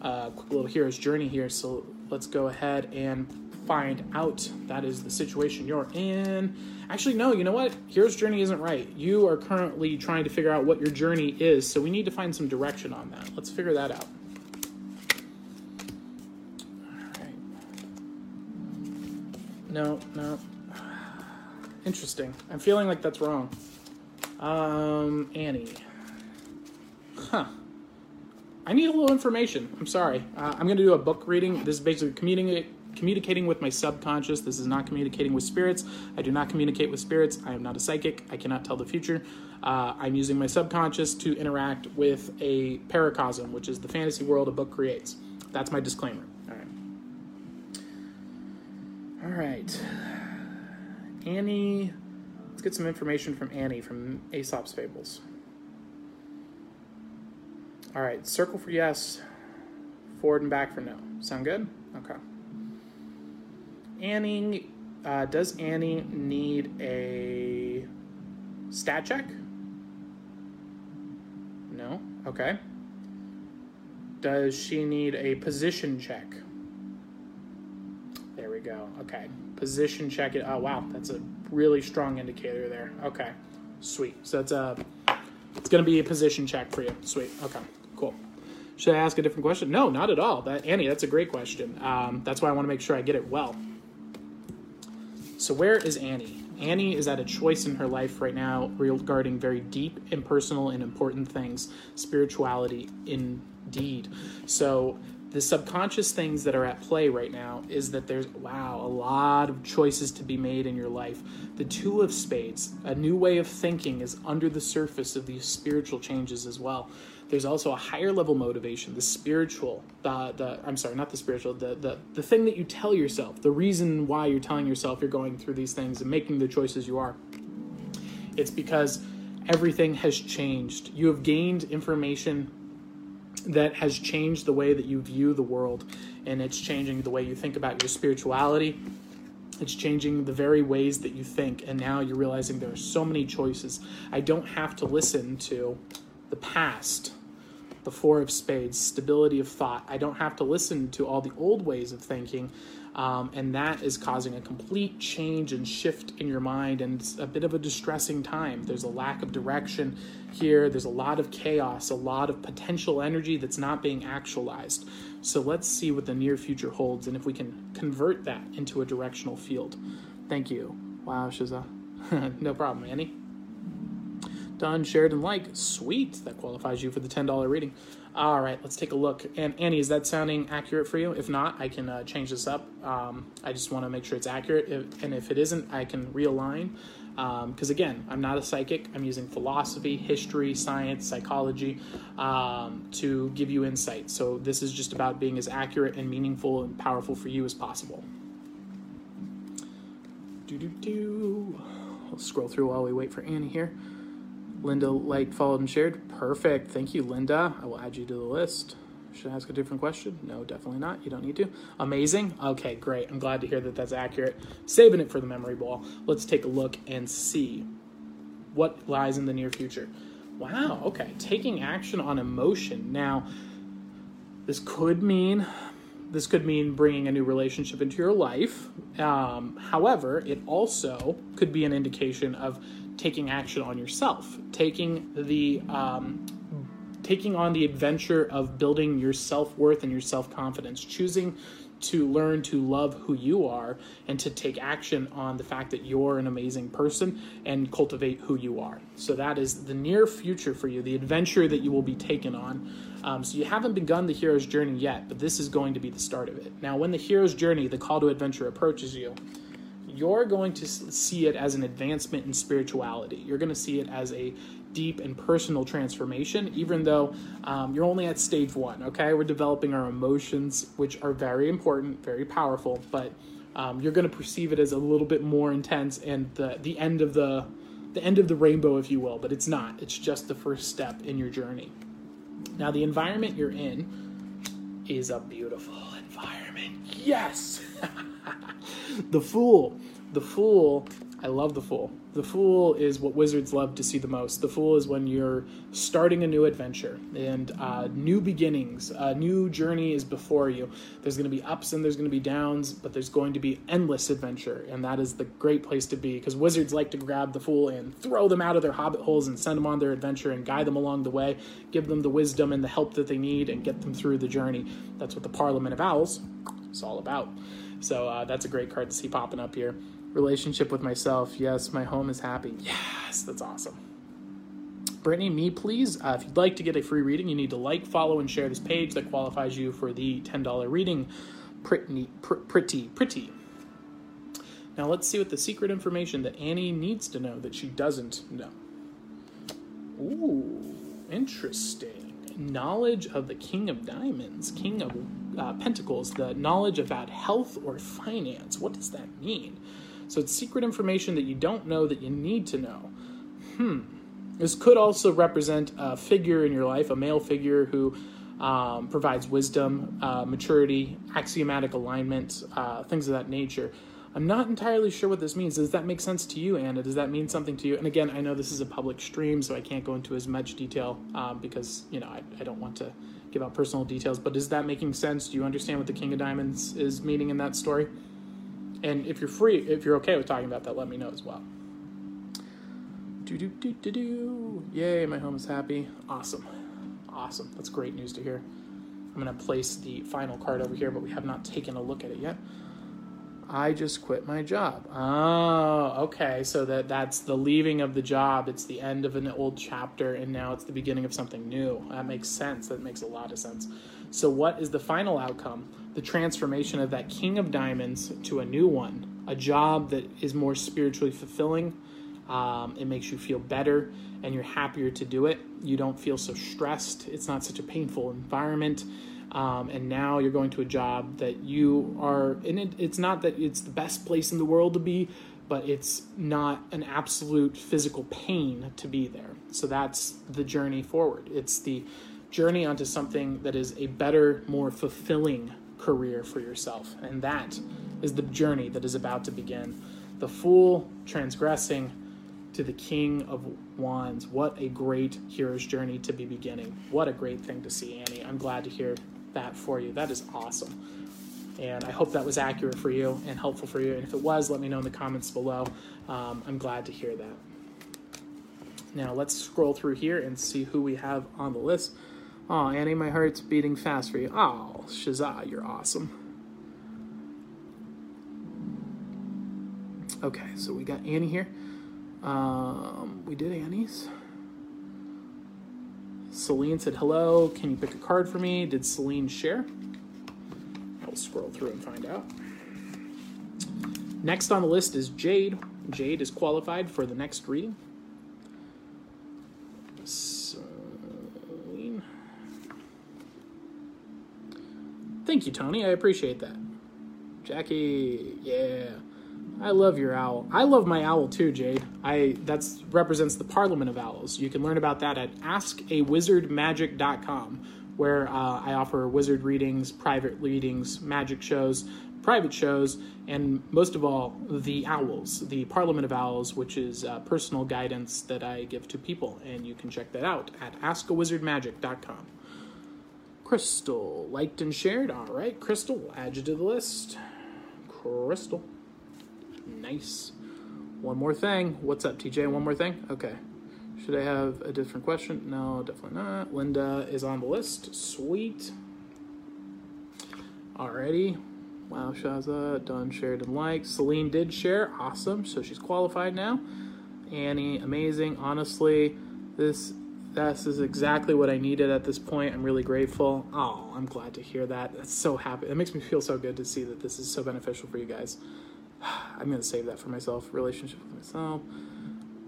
a uh, quick little hero's journey here. So let's go ahead and find out that is the situation you're in. Actually, no, you know what? Hero's journey isn't right. You are currently trying to figure out what your journey is, so we need to find some direction on that. Let's figure that out. All right. No, no. Interesting. I'm feeling like that's wrong. Um, Annie. Huh. I need a little information. I'm sorry. Uh, I'm going to do a book reading. This is basically communi- communicating with my subconscious. This is not communicating with spirits. I do not communicate with spirits. I am not a psychic. I cannot tell the future. Uh, I'm using my subconscious to interact with a paracosm, which is the fantasy world a book creates. That's my disclaimer. All right. All right. Annie. Let's get some information from Annie from Aesop's Fables. All right, circle for yes, forward and back for no. Sound good? Okay. Annie, uh, does Annie need a stat check? No? Okay. Does she need a position check? There we go. Okay. Position check it. Oh, wow. That's a really strong indicator there. Okay. Sweet. So it's a, it's going to be a position check for you. Sweet. Okay. Cool. Should I ask a different question? No, not at all. That, Annie, that's a great question. Um, that's why I want to make sure I get it well. So where is Annie? Annie is at a choice in her life right now regarding very deep and personal and important things, spirituality indeed. So the subconscious things that are at play right now is that there's, wow, a lot of choices to be made in your life. The Two of Spades, a new way of thinking, is under the surface of these spiritual changes as well. There's also a higher level motivation, the spiritual, the, the I'm sorry, not the spiritual, the, the, the thing that you tell yourself, the reason why you're telling yourself you're going through these things and making the choices you are. It's because everything has changed. You have gained information that has changed the way that you view the world, and it's changing the way you think about your spirituality. It's changing the very ways that you think, and now you're realizing there are so many choices. I don't have to listen to the past, the Four of Spades, stability of thought. I don't have to listen to all the old ways of thinking, um, and that is causing a complete change and shift in your mind, and it's a bit of a distressing time. There's a lack of direction here. There's a lot of chaos, a lot of potential energy that's not being actualized. So let's see what the near future holds and if we can convert that into a directional field. Thank you. Wow, Shiza. No problem, Annie. Done, shared, and like. Sweet. That qualifies you for the ten dollars reading. All right, let's take a look. And Annie, is that sounding accurate for you? If not, I can uh, change this up. Um, I just want to make sure it's accurate. If, and if it isn't, I can realign. Because um, again, I'm not a psychic. I'm using philosophy, history, science, psychology um, to give you insight. So this is just about being as accurate and meaningful and powerful for you as possible. Do do do. We'll scroll through while we wait for Annie here. Linda liked, followed, and shared. Perfect. Thank you, Linda. I will add you to the list. Should I ask a different question? No, definitely not. You don't need to. Amazing. Okay, great. I'm glad to hear that that's accurate. Saving it for the memory ball. Let's take a look and see what lies in the near future. Wow. Okay. Taking action on emotion. Now, this could mean... This could mean bringing a new relationship into your life. Um, however, it also could be an indication of taking action on yourself, taking the um, taking on the adventure of building your self-worth and your self-confidence, choosing to learn to love who you are and to take action on the fact that you're an amazing person and cultivate who you are. So that is the near future for you, the adventure that you will be taken on. Um, so you haven't begun the hero's journey yet, but this is going to be the start of it. Now, when the hero's journey, the call to adventure approaches you, you're going to see it as an advancement in spirituality. You're going to see it as a deep and personal transformation, even though um, you're only at stage one, okay? We're developing our emotions, which are very important, very powerful, but um, you're going to perceive it as a little bit more intense and the, the end of the, the end of the rainbow, if you will, but it's not. It's just the first step in your journey. Now, the environment you're in is a beautiful environment. Yes! The Fool. The Fool I love The Fool. The Fool is what wizards love to see the most. The Fool is when you're starting a new adventure and uh, new beginnings, a new journey is before you. There's going to be ups and there's going to be downs, but there's going to be endless adventure, and that is the great place to be, because wizards like to grab the fool and throw them out of their hobbit holes and send them on their adventure and guide them along the way, give them the wisdom and the help that they need, and get them through the journey. That's what the Parliament of Owls is all about. So uh, that's a great card to see popping up here. Relationship with myself. Yes, my home is happy. Yes, that's awesome. Brittany, me please. Uh, if you'd like to get a free reading, you need to like, follow, and share this page. That qualifies you for the ten dollars reading. Brittany, pr- pretty, pretty. Now let's see what the secret information that Annie needs to know that she doesn't know. Ooh, interesting. Knowledge of the King of Diamonds, King of uh, Pentacles, the knowledge about health or finance. What does that mean? So it's secret information that you don't know that you need to know. Hmm. This could also represent a figure in your life, a male figure who um, provides wisdom, uh, maturity, axiomatic alignment, uh, things of that nature. I'm not entirely sure what this means. Does that make sense to you, Anna? Does that mean something to you? And again, I know this is a public stream, so I can't go into as much detail um, because, you know, I, I don't want to give out personal details. But is that making sense? Do you understand what the King of Diamonds is meaning in that story? And if you're free, if you're okay with talking about that, let me know as well. Do do do do do. Yay, my home is happy. Awesome. Awesome. That's great news to hear. I'm going to place the final card over here, but we have not taken a look at it yet. I just quit my job. Oh, okay. So that, that's the leaving of the job. It's the end of an old chapter, and now it's the beginning of something new. That makes sense. That makes a lot of sense. So what is the final outcome? The transformation of that King of Diamonds to a new one, a job that is more spiritually fulfilling. Um, it makes you feel better, and you're happier to do it. You don't feel so stressed. It's not such a painful environment. Um, and now you're going to a job that you are in. It, it's not that it's the best place in the world to be, but it's not an absolute physical pain to be there. So that's the journey forward. It's the journey onto something that is a better, more fulfilling career for yourself. And that is the journey that is about to begin. The Fool transgressing to the King of Wands. What a great hero's journey to be beginning. What a great thing to see, Annie. I'm glad to hear that for you. That is awesome. And I hope that was accurate for you and helpful for you. And if it was, let me know in the comments below. Um, I'm glad to hear that. Now let's scroll through here and see who we have on the list. Oh, Annie, my heart's beating fast for you. Oh, Shazah, you're awesome. Okay, so we got Annie here. Um, we did Annie's. Celine said, hello, can you pick a card for me? Did Celine share? I'll scroll through and find out. Next on the list is Jade. Jade is qualified for the next reading. Celine. Thank you, Tony. I appreciate that. Jackie, yeah. I love your owl. I love my owl too, Jade. I that's represents the Parliament of Owls. You can learn about that at ask a wizard magic dot com, where uh, I offer wizard readings, private readings, magic shows, private shows, and most of all, the owls, the Parliament of Owls, which is uh, personal guidance that I give to people. And you can check that out at ask a wizard magic dot com. Crystal liked and shared. All right, Crystal, add you to the list. Crystal. Nice. One more thing. What's up, T J? One more thing? Okay. Should I have a different question? No, definitely not. Linda is on the list. Sweet. Alrighty. Wow, Shaza. Done, shared, and liked. Celine did share. Awesome. So she's qualified now. Annie, amazing. Honestly, this this is exactly what I needed at this point. I'm really grateful. Oh, I'm glad to hear that. That's so happy. It makes me feel so good to see that this is so beneficial for you guys. I'm going to save that for myself. Relationship with myself.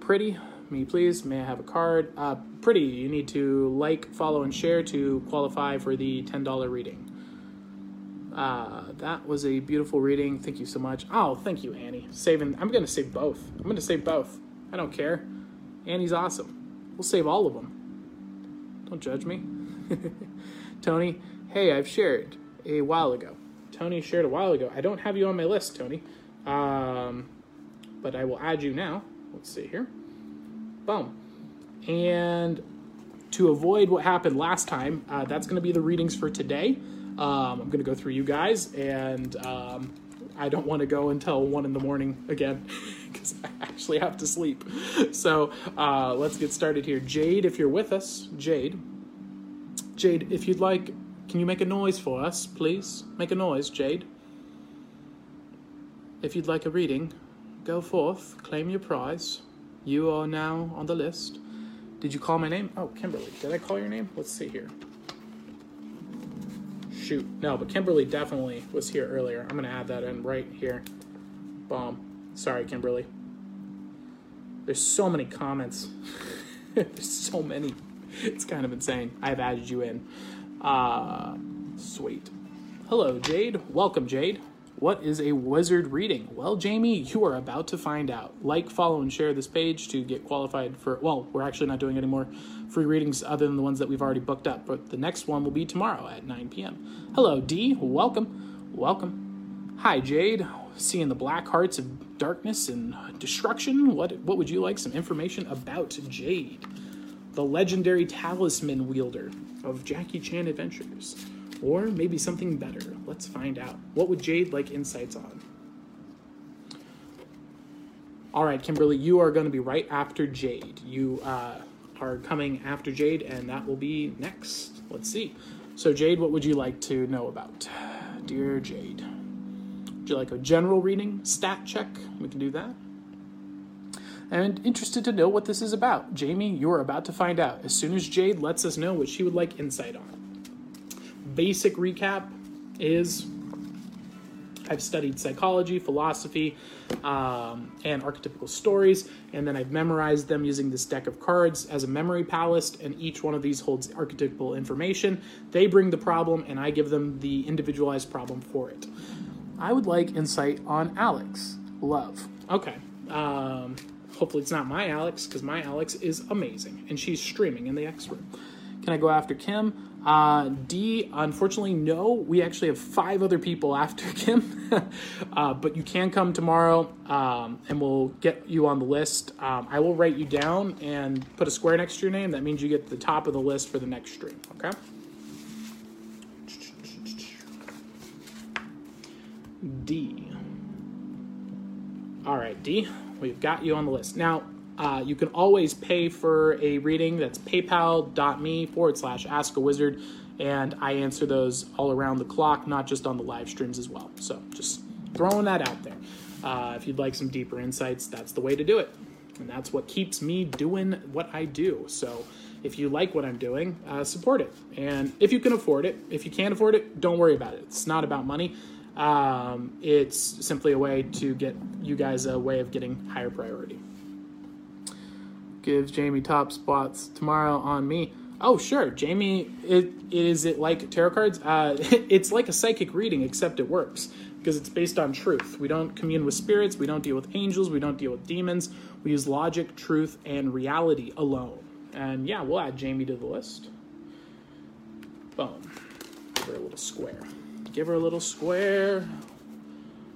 Pretty, me please. May I have a card? Uh, pretty, you need to like, follow, and share to qualify for the ten dollars reading. Uh, that was a beautiful reading. Thank you so much. Oh, thank you, Annie. Saving. I'm going to save both. I'm going to save both. I don't care. Annie's awesome. We'll save all of them. Don't judge me. Tony, hey, I've shared a while ago. Tony shared a while ago. I don't have you on my list, Tony. Um, but I will add you now. Let's see here. Boom. And to avoid what happened last time, uh, that's going to be the readings for today. Um, I'm going to go through you guys, and um, I don't want to go until one in the morning again because I actually have to sleep. So uh, let's get started here. Jade, if you're with us, Jade, Jade, if you'd like, can you make a noise for us, please? Make a noise, Jade. If you'd like a reading, go forth, claim your prize. You are now on the list. Did you call my name? Oh, Kimberly, did I call your name? Let's see here. Shoot. No, but Kimberly definitely was here earlier. I'm going to add that in right here. Bomb. Sorry, Kimberly. There's so many comments. There's so many. It's kind of insane. I've added you in. Uh, sweet. Hello, Jade. Welcome, Jade. What is a wizard reading? Well, Jamie, you are about to find out. Like, follow, and share this page to get qualified for, well, we're actually not doing any more free readings other than the ones that we've already booked up, but the next one will be tomorrow at nine p.m. Hello, Dee. Welcome. Welcome. Hi, Jade. Seeing the black hearts of darkness and destruction, what what would you like some information about Jade, the legendary talisman wielder of Jackie Chan Adventures? Or maybe something better. Let's find out. What would Jade like insights on? All right, Kimberly, you are going to be right after Jade. You uh, are coming after Jade, and that will be next. Let's see. So, Jade, what would you like to know about? Dear Jade, would you like a general reading, stat check? We can do that. And interested to know what this is about. Jamie, you are about to find out as soon as Jade lets us know what she would like insight on. Basic recap is I've studied psychology, philosophy, um, and archetypical stories, and then I've memorized them using this deck of cards as a memory palace, and each one of these holds archetypal information. They bring the problem, and I give them the individualized problem for it. I would like insight on Alex. Love. Okay. Um, hopefully it's not my Alex, because my Alex is amazing, and she's streaming in the X room. Can I go after Kim? Uh, D, unfortunately, no. We actually have five other people after Kim, uh, but you can come tomorrow, um, and we'll get you on the list. Um, I will write you down and put a square next to your name. That means you get the top of the list for the next stream, okay? D. All right, D, we've got you on the list. Now, Uh, you can always pay for a reading. That's paypal.me forward slash ask a wizard. And I answer those all around the clock, not just on the live streams as well. So just throwing that out there. Uh, if you'd like some deeper insights, that's the way to do it. And that's what keeps me doing what I do. So if you like what I'm doing, uh, support it. And if you can afford it, if you can't afford it, don't worry about it. It's not about money. Um, it's simply a way to get you guys a way of getting higher priority. Gives Jamie top spots tomorrow on me. Oh, sure. Jamie, it, is it like tarot cards? Uh, it's like a psychic reading, except it works because it's based on truth. We don't commune with spirits. We don't deal with angels. We don't deal with demons. We use logic, truth, and reality alone. And yeah, we'll add Jamie to the list. Boom. Give her a little square. Give her a little square.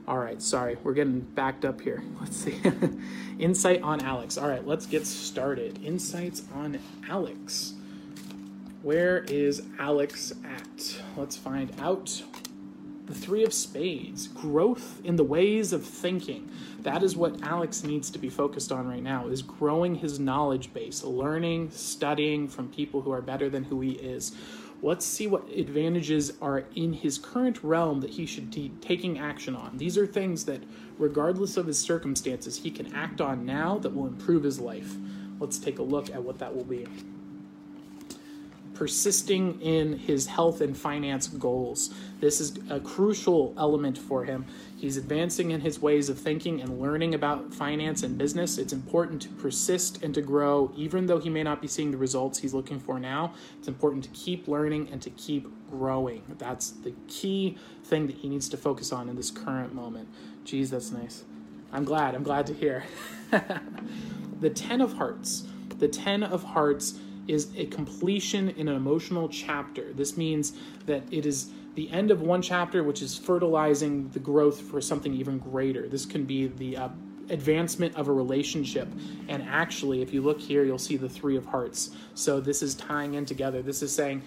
All right, sorry, we're getting backed up here. Let's see. Insight on Alex. All right, let's get started. Insights on Alex. Where is Alex at? Let's find out. The Three of Spades. Growth in the ways of thinking. That is what Alex needs to be focused on right now, is growing his knowledge base, learning, studying from people who are better than who he is. Let's see what advantages are in his current realm that he should be taking action on. These are things that, regardless of his circumstances, he can act on now that will improve his life. Let's take a look at what that will be. Persisting in his health and finance goals. This is a crucial element for him. He's advancing in his ways of thinking and learning about finance and business. It's important to persist and to grow, even though he may not be seeing the results he's looking for now. It's important to keep learning and to keep growing. That's the key thing that he needs to focus on in this current moment. Geez, that's nice. I'm glad. I'm glad to hear. The Ten of Hearts. The Ten of Hearts is a completion in an emotional chapter. This means that it is the end of one chapter, which is fertilizing the growth for something even greater. This can be the uh, advancement of a relationship. And actually, if you look here, you'll see the Three of Hearts. So this is tying in together. This is saying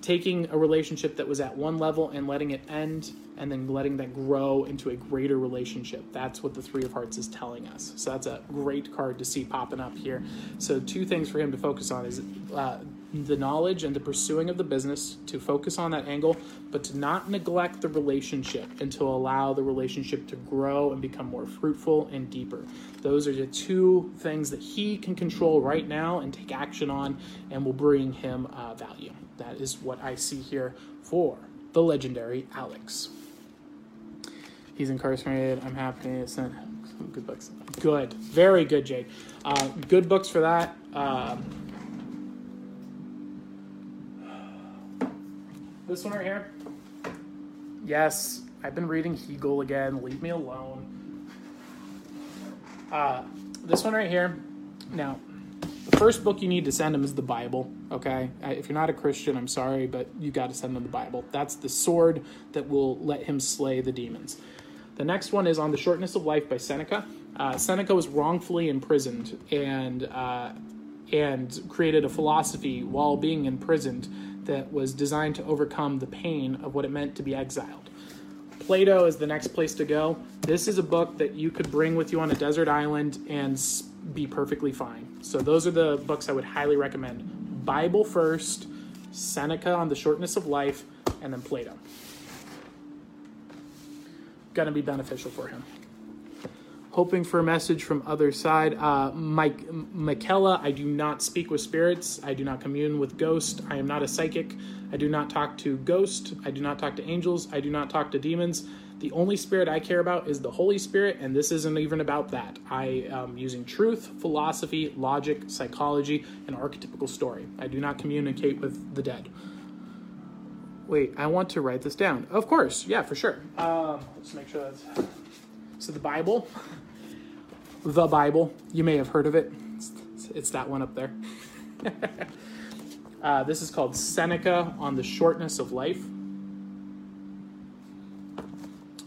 taking a relationship that was at one level and letting it end, and then letting that grow into a greater relationship. That's what the Three of Hearts is telling us. So that's a great card to see popping up here. So two things for him to focus on is uh, the knowledge and the pursuing of the business, to focus on that angle, but to not neglect the relationship and to allow the relationship to grow and become more fruitful and deeper. Those are the two things that he can control right now and take action on and will bring him uh, value. That is what I see here for the legendary Alex. He's incarcerated. I'm happy to send some good books. Good. Very good, Jade. Uh, good books for that. Uh, this one right here. Yes, I've been reading Hegel again. Leave me alone. Uh, this one right here. Now, the first book you need to send him is the Bible, okay? If you're not a Christian, I'm sorry, but you got to send him the Bible. That's the sword that will let him slay the demons. The next one is On the Shortness of Life by Seneca. Uh, Seneca was wrongfully imprisoned and uh, and created a philosophy while being imprisoned that was designed to overcome the pain of what it meant to be exiled. Plato is the next place to go. This is a book that you could bring with you on a desert island and be perfectly fine. So those are the books I would highly recommend. Bible first, Seneca On the Shortness of Life, and then Plato. Going to be beneficial for him. Hoping for a message from other side. Uh, Mike, Michaela, I do not speak with spirits. I do not commune with ghosts. I am not a psychic. I do not talk to ghosts. I do not talk to angels. I do not talk to demons. The only spirit I care about is the Holy Spirit, and this isn't even about that. I am using truth, philosophy, logic, psychology, and archetypical story. I do not communicate with the dead. Wait, I want to write this down. Of course, yeah, for sure. Um, let's make sure that's... So the Bible, the Bible, you may have heard of it. It's, it's that one up there. uh, this is called Seneca On the Shortness of Life.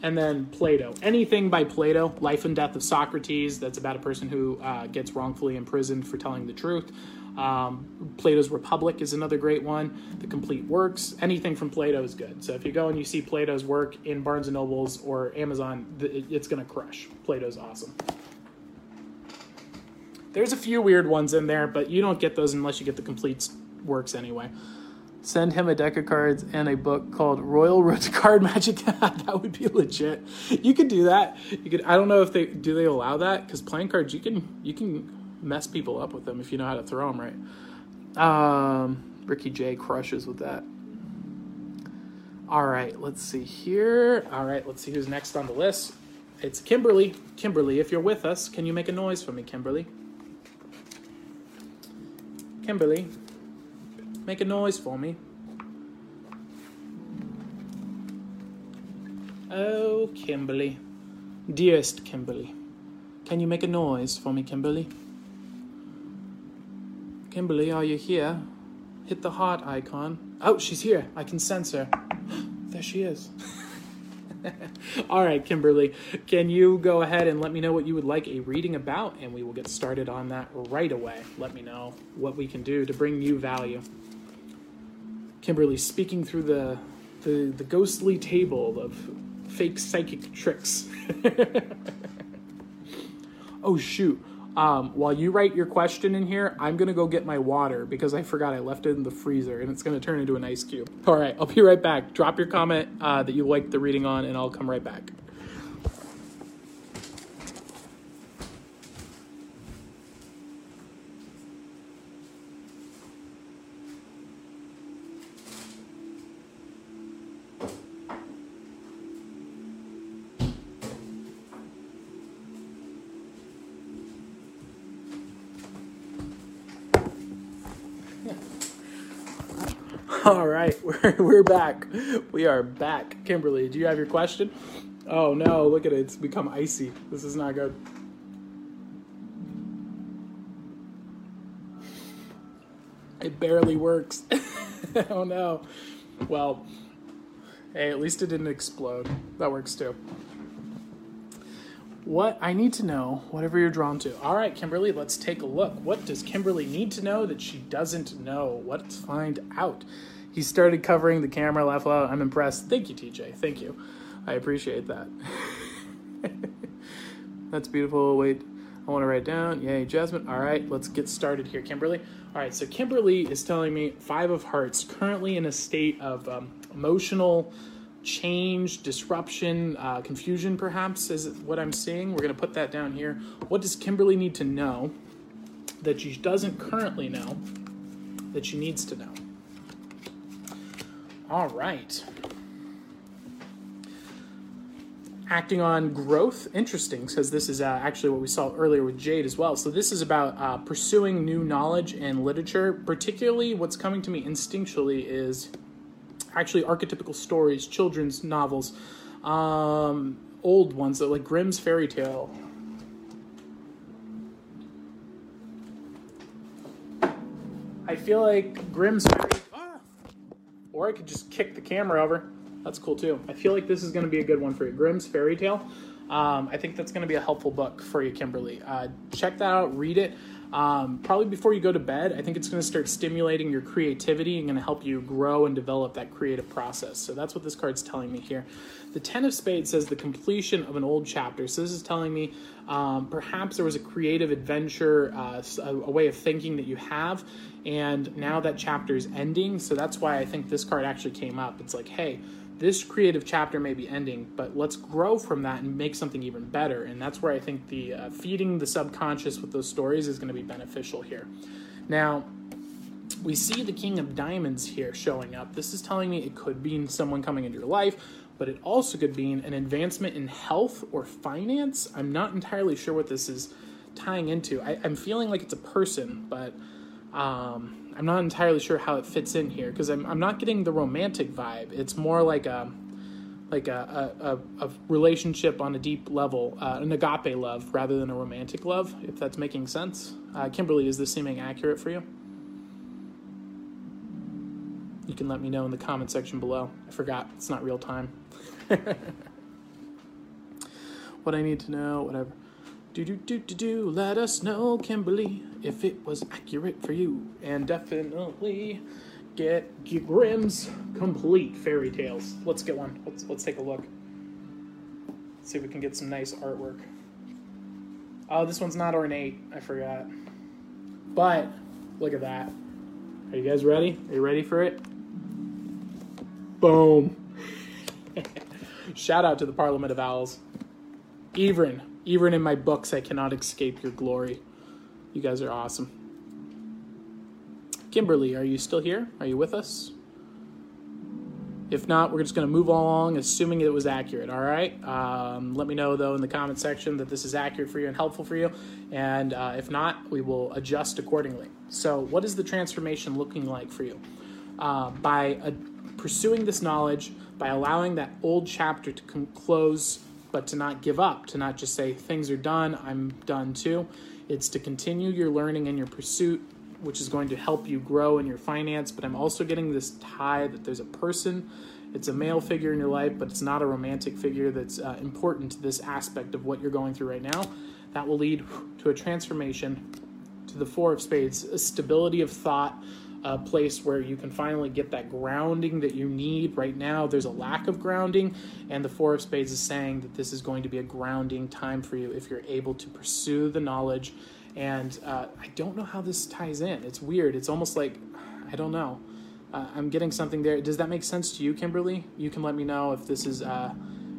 And then Plato. Anything by Plato, Life and Death of Socrates. That's about a person who uh, gets wrongfully imprisoned for telling the truth. Um, Plato's Republic is another great one. The Complete Works. Anything from Plato is good. So if you go and you see Plato's work in Barnes and Nobles or Amazon, it's going to crush. Plato's awesome. There's a few weird ones in there, but you don't get those unless you get the Complete Works anyway. Send him a deck of cards and a book called Royal Road to Card Magic. That would be legit. You could do that. You could. I don't know if they do they allow that, because playing cards, you can you can. mess people up with them if you know how to throw them right. Um, Ricky Jay crushes with that. All right, let's see here. All right, let's see who's next on the list. It's Kimberly. Kimberly, if you're with us, can you make a noise for me, Kimberly? Kimberly, make a noise for me. Oh, Kimberly. Dearest Kimberly, can you make a noise for me, Kimberly? Kimberly, are you here? Hit the heart icon. Oh, she's here. I can sense her. There she is. All right, Kimberly, can you go ahead and let me know what you would like a reading about, and we will get started on that right away. Let me know what we can do to bring you value. Kimberly speaking through the the, the ghostly table of fake psychic tricks. Oh, shoot. Um, while you write your question in here, I'm going to go get my water because I forgot I left it in the freezer and it's going to turn into an ice cube. All right, I'll be right back. Drop your comment uh, that you liked the reading on and I'll come right back. All right, we're, we're back. We are back. Kimberly, do you have your question? Oh, no, look at it. It's become icy. This is not good. It barely works. Oh, no. Well, hey, at least it didn't explode. That works, too. What I need to know, whatever you're drawn to. All right, Kimberly, let's take a look. What does Kimberly need to know that she doesn't know? Let's find out. He started covering the camera, laugh out. I'm impressed. Thank you, T J. Thank you. I appreciate that. That's beautiful. Wait, I want to write down. Yay, Jasmine. All right, let's get started here, Kimberly. All right, so Kimberly is telling me Five of Hearts, currently in a state of um, emotional change, disruption, uh, confusion, perhaps, is what I'm seeing. We're going to put that down here. What does Kimberly need to know that she doesn't currently know that she needs to know? All right. Acting on growth, interesting, because this is uh, actually what we saw earlier with Jade as well. So this is about uh, pursuing new knowledge and literature. Particularly what's coming to me instinctually is actually archetypical stories, children's novels, um, old ones, that like Grimm's Fairy Tale. I feel like Grimm's Fairy Tale, ah! Or I could just kick the camera over. That's cool too. I feel like this is going to be a good one for you. Grimm's Fairy Tale. Um, I think that's going to be a helpful book for you, Kimberly. Uh, check that out. Read it. Um, probably before you go to bed. I think it's going to start stimulating your creativity and going to help you grow and develop that creative process. So that's what this card's telling me here. The Ten of Spades says the completion of an old chapter. So this is telling me um, perhaps there was a creative adventure, uh, a, a way of thinking that you have, and now that chapter is ending. So that's why I think this card actually came up. It's like, hey, this creative chapter may be ending, but let's grow from that and make something even better. And that's where I think the uh, feeding the subconscious with those stories is going to be beneficial here. Now, we see the King of Diamonds here showing up. This is telling me it could be someone coming into your life, but it also could be an advancement in health or finance. I'm not entirely sure what this is tying into. I, I'm feeling like it's a person, but um I'm not entirely sure how it fits in here, because I'm, I'm not getting the romantic vibe. It's more like a like a, a, a relationship on a deep level, uh, an agape love rather than a romantic love, if that's making sense. Uh, Kimberly, is this seeming accurate for you? You can let me know in the comment section below. I forgot. It's not real time. What I need to know, whatever. Do, do, do, do, do, let us know, Kimberly, if it was accurate for you. And definitely get Grimm's Complete Fairy Tales. Let's get one. Let's let's take a look. Let's see if we can get some nice artwork. Oh, this one's not ornate. I forgot. But, look at that. Are you guys ready? Are you ready for it? Boom. Shout out to the Parliament of Owls. Evren. Even in my books, I cannot escape your glory. You guys are awesome. Kimberly, are you still here? Are you with us? If not, we're just going to move along, assuming it was accurate, all right? Um, let me know, though, in the comment section that this is accurate for you and helpful for you. And uh, if not, we will adjust accordingly. So what is the transformation looking like for you? Uh, by uh, pursuing this knowledge, by allowing that old chapter to con- close, but to not give up, to not just say things are done, I'm done too. It's to continue your learning and your pursuit, which is going to help you grow in your finance. But I'm also getting this tie that there's a person. It's a male figure in your life, but it's not a romantic figure that's uh, important to this aspect of what you're going through right now. That will lead to a transformation to the Four of Spades, a stability of thought, a place where you can finally get that grounding that you need right now. There's a lack of grounding, and the Four of Spades is saying that this is going to be a grounding time for you if you're able to pursue the knowledge. And uh, I don't know how this ties in. It's weird. It's almost like, I don't know. Uh, I'm getting something there. Does that make sense to you, Kimberly? You can let me know if this is, uh,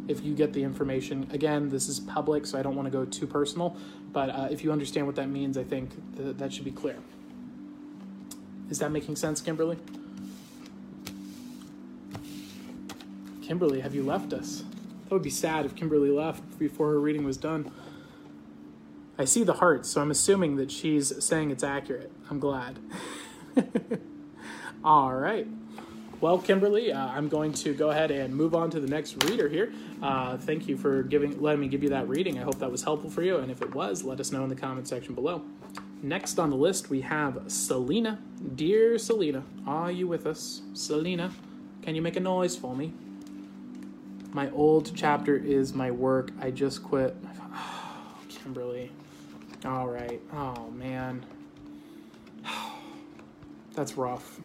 if you get the information. Again, this is public, so I don't want to go too personal, but uh, if you understand what that means, I think th- that should be clear. Is that making sense, Kimberly? Kimberly, have you left us? That would be sad if Kimberly left before her reading was done. I see the hearts, so I'm assuming that she's saying it's accurate. I'm glad. All right. Well, Kimberly, uh, I'm going to go ahead and move on to the next reader here. Uh, thank you for giving, letting me give you that reading. I hope that was helpful for you. And if it was, let us know in the comment section below. Next on the list, we have Selena. Dear Selena, are you with us? Selena, can you make a noise for me? My old chapter is my work. I just quit. Kimberly. All right. Oh, man. That's rough.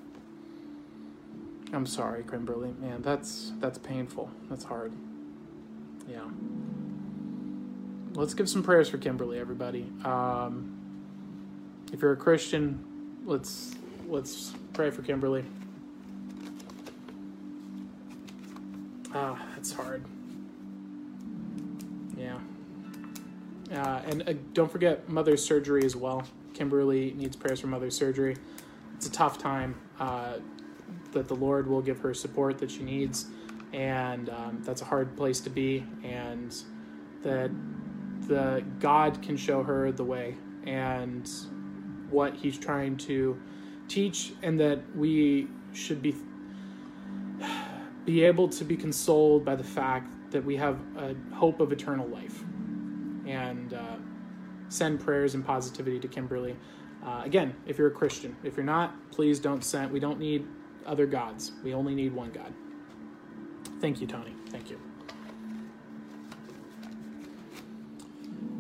I'm sorry, Kimberly. Man, that's that's painful. That's hard. Yeah. Let's give some prayers for Kimberly, everybody. Um, if you're a Christian, let's let's pray for Kimberly. Ah, that's hard. Yeah. Uh, and uh, don't forget mother's surgery as well. Kimberly needs prayers for mother's surgery. It's a tough time. Uh, that the Lord will give her support that she needs, and um, that's a hard place to be, and that the God can show her the way and what he's trying to teach, and that we should be be able to be consoled by the fact that we have a hope of eternal life. And uh, send prayers and positivity to Kimberly. Uh, again, if you're a Christian. If you're not, please don't send. We don't need other gods. We only need one God. Thank you, Tony. Thank you.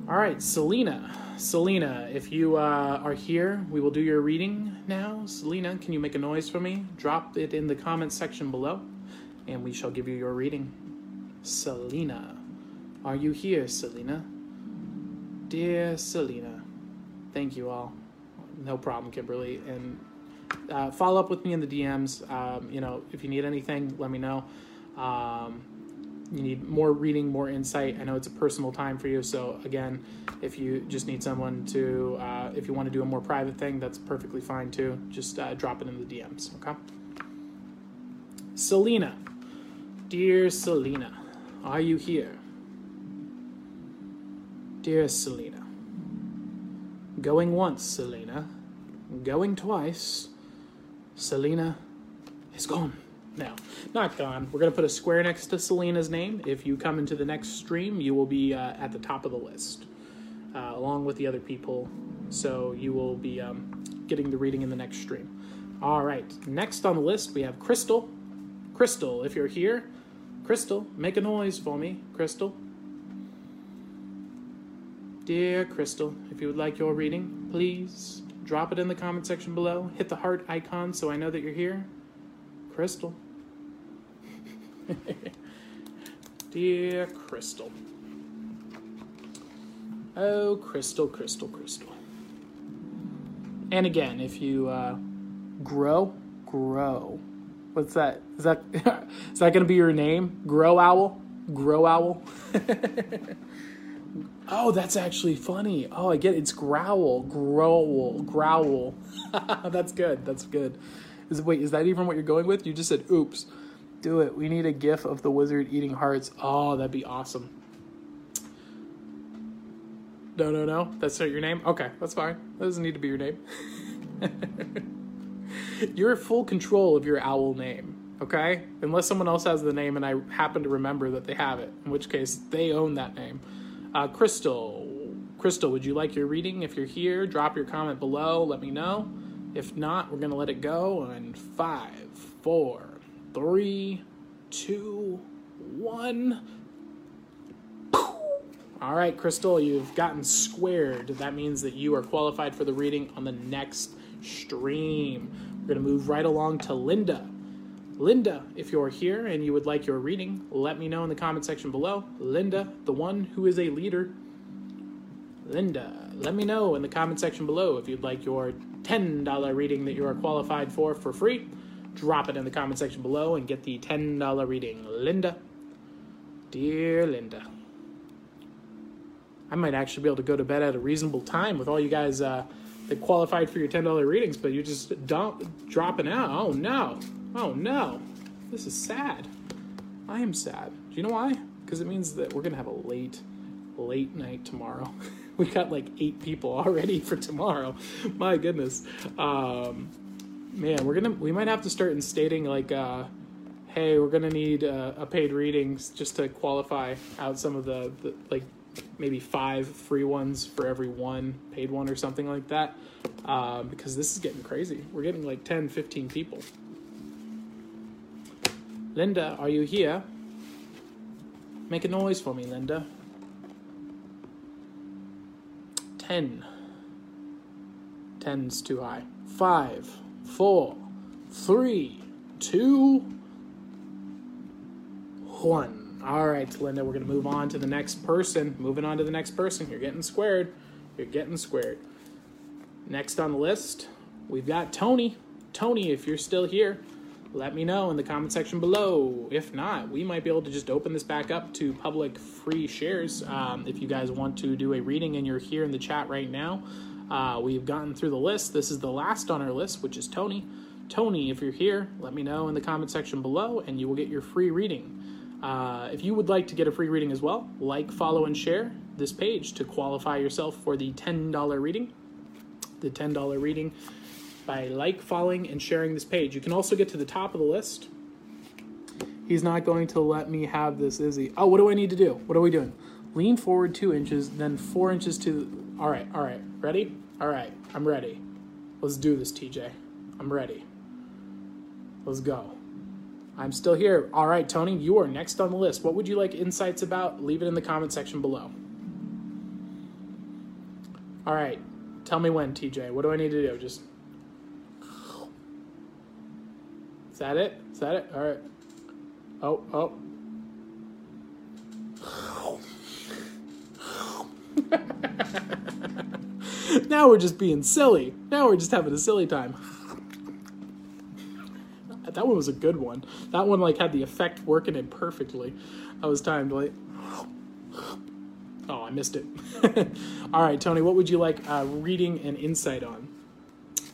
All right, Selena. Selena, if you uh, are here, we will do your reading now. Selena, can you make a noise for me? Drop it in the comments section below, and we shall give you your reading. Selena, are you here, Selena? Dear Selena, thank you all. No problem, Kimberly. And uh, follow up with me in the D Ms. Um, you know, if you need anything, let me know. Um, you need more reading, more insight. I know it's a personal time for you. So again, if you just need someone to, uh, if you want to do a more private thing, that's perfectly fine too. Just uh, drop it in the D Ms, okay? Selena, dear Selena, are you here? Dear Selena, going once, Selena, going twice, Selena is gone. No, not gone. We're going to put a square next to Selena's name. If you come into the next stream, you will be uh, at the top of the list, uh, along with the other people. So you will be um, getting the reading in the next stream. All right, next on the list, we have Crystal. Crystal, if you're here, Crystal, make a noise for me, Crystal. Dear Crystal, if you would like your reading, please drop it in the comment section below. Hit the heart icon so I know that you're here. Crystal. Dear Crystal. Oh, Crystal, Crystal, Crystal. And again, if you uh, grow, grow. What's that? Is that is that going to be your name? Grow Owl? Grow Owl? Oh, that's actually funny. Oh, I get it. It's growl, growl, growl. That's good. That's good. Is, wait, is that even what you're going with? You just said, oops. Do it. We need a gif of the wizard eating hearts. Oh, that'd be awesome. No, no, no. That's not your name? Okay, that's fine. That doesn't need to be your name. You're in full control of your owl name, okay? Unless someone else has the name and I happen to remember that they have it, in which case they own that name. Uh, Crystal, Crystal, would you like your reading? If you're here, drop your comment below. Let me know. If not, we're going to let it go in five, four, three, two, one. All right, Crystal, you've gotten squared. That means that you are qualified for the reading on the next stream. We're going to move right along to Linda. Linda, if you're here and you would like your reading, let me know in the comment section below. Linda, the one who is a leader. Linda, let me know in the comment section below if you'd like your ten dollar reading that you are qualified for for free. Drop it in the comment section below and get the ten dollar reading. Linda. Dear Linda. I might actually be able to go to bed at a reasonable time with all you guys uh, that qualified for your ten dollar readings, but you're just dump- dropping out. Oh, no. Oh no, this is sad. I am sad. Do you know why? Because it means that we're going to have a late, late night tomorrow. We got like eight people already for tomorrow. My goodness. Um, man, we're going to, we might have to start instating like, uh, hey, we're going to need uh, a paid readings just to qualify out some of the, the, like maybe five free ones for every one paid one or something like that. Uh, because this is getting crazy. We're getting like ten, fifteen people. Linda, are you here? Make a noise for me, Linda. ten ten's too high. Five, four, three, two, one. All right, Linda, we're going to move on to the next person. Moving on to the next person. You're getting squared. You're getting squared. Next on the list, we've got Tony. Tony, if you're still here, let me know in the comment section below. If not, we might be able to just open this back up to public free shares. Um, if you guys want to do a reading and you're here in the chat right now, uh, we've gotten through the list. This is the last on our list, which is Tony. Tony, if you're here, let me know in the comment section below and you will get your free reading. Uh, if you would like to get a free reading as well, like, follow, and share this page to qualify yourself for the ten dollar reading. The ten dollar reading by like, following, and sharing this page. You can also get to the top of the list. He's not going to let me have this, is he? Oh, what do I need to do? What are we doing? Lean forward two inches, then four inches to... All right, all right. Ready? All right, I'm ready. Let's do this, T J. I'm ready. Let's go. I'm still here. All right, Tony, you are next on the list. What would you like insights about? Leave it in the comment section below. All right. Tell me when, T J. What do I need to do? Just... Is that it? Is that it? All right. Oh, oh. Now we're just being silly. Now we're just having a silly time. That one was a good one. That one, like, had the effect working in perfectly. I was timed late. Oh, I missed it. All right, Tony, what would you like uh, reading and insight on?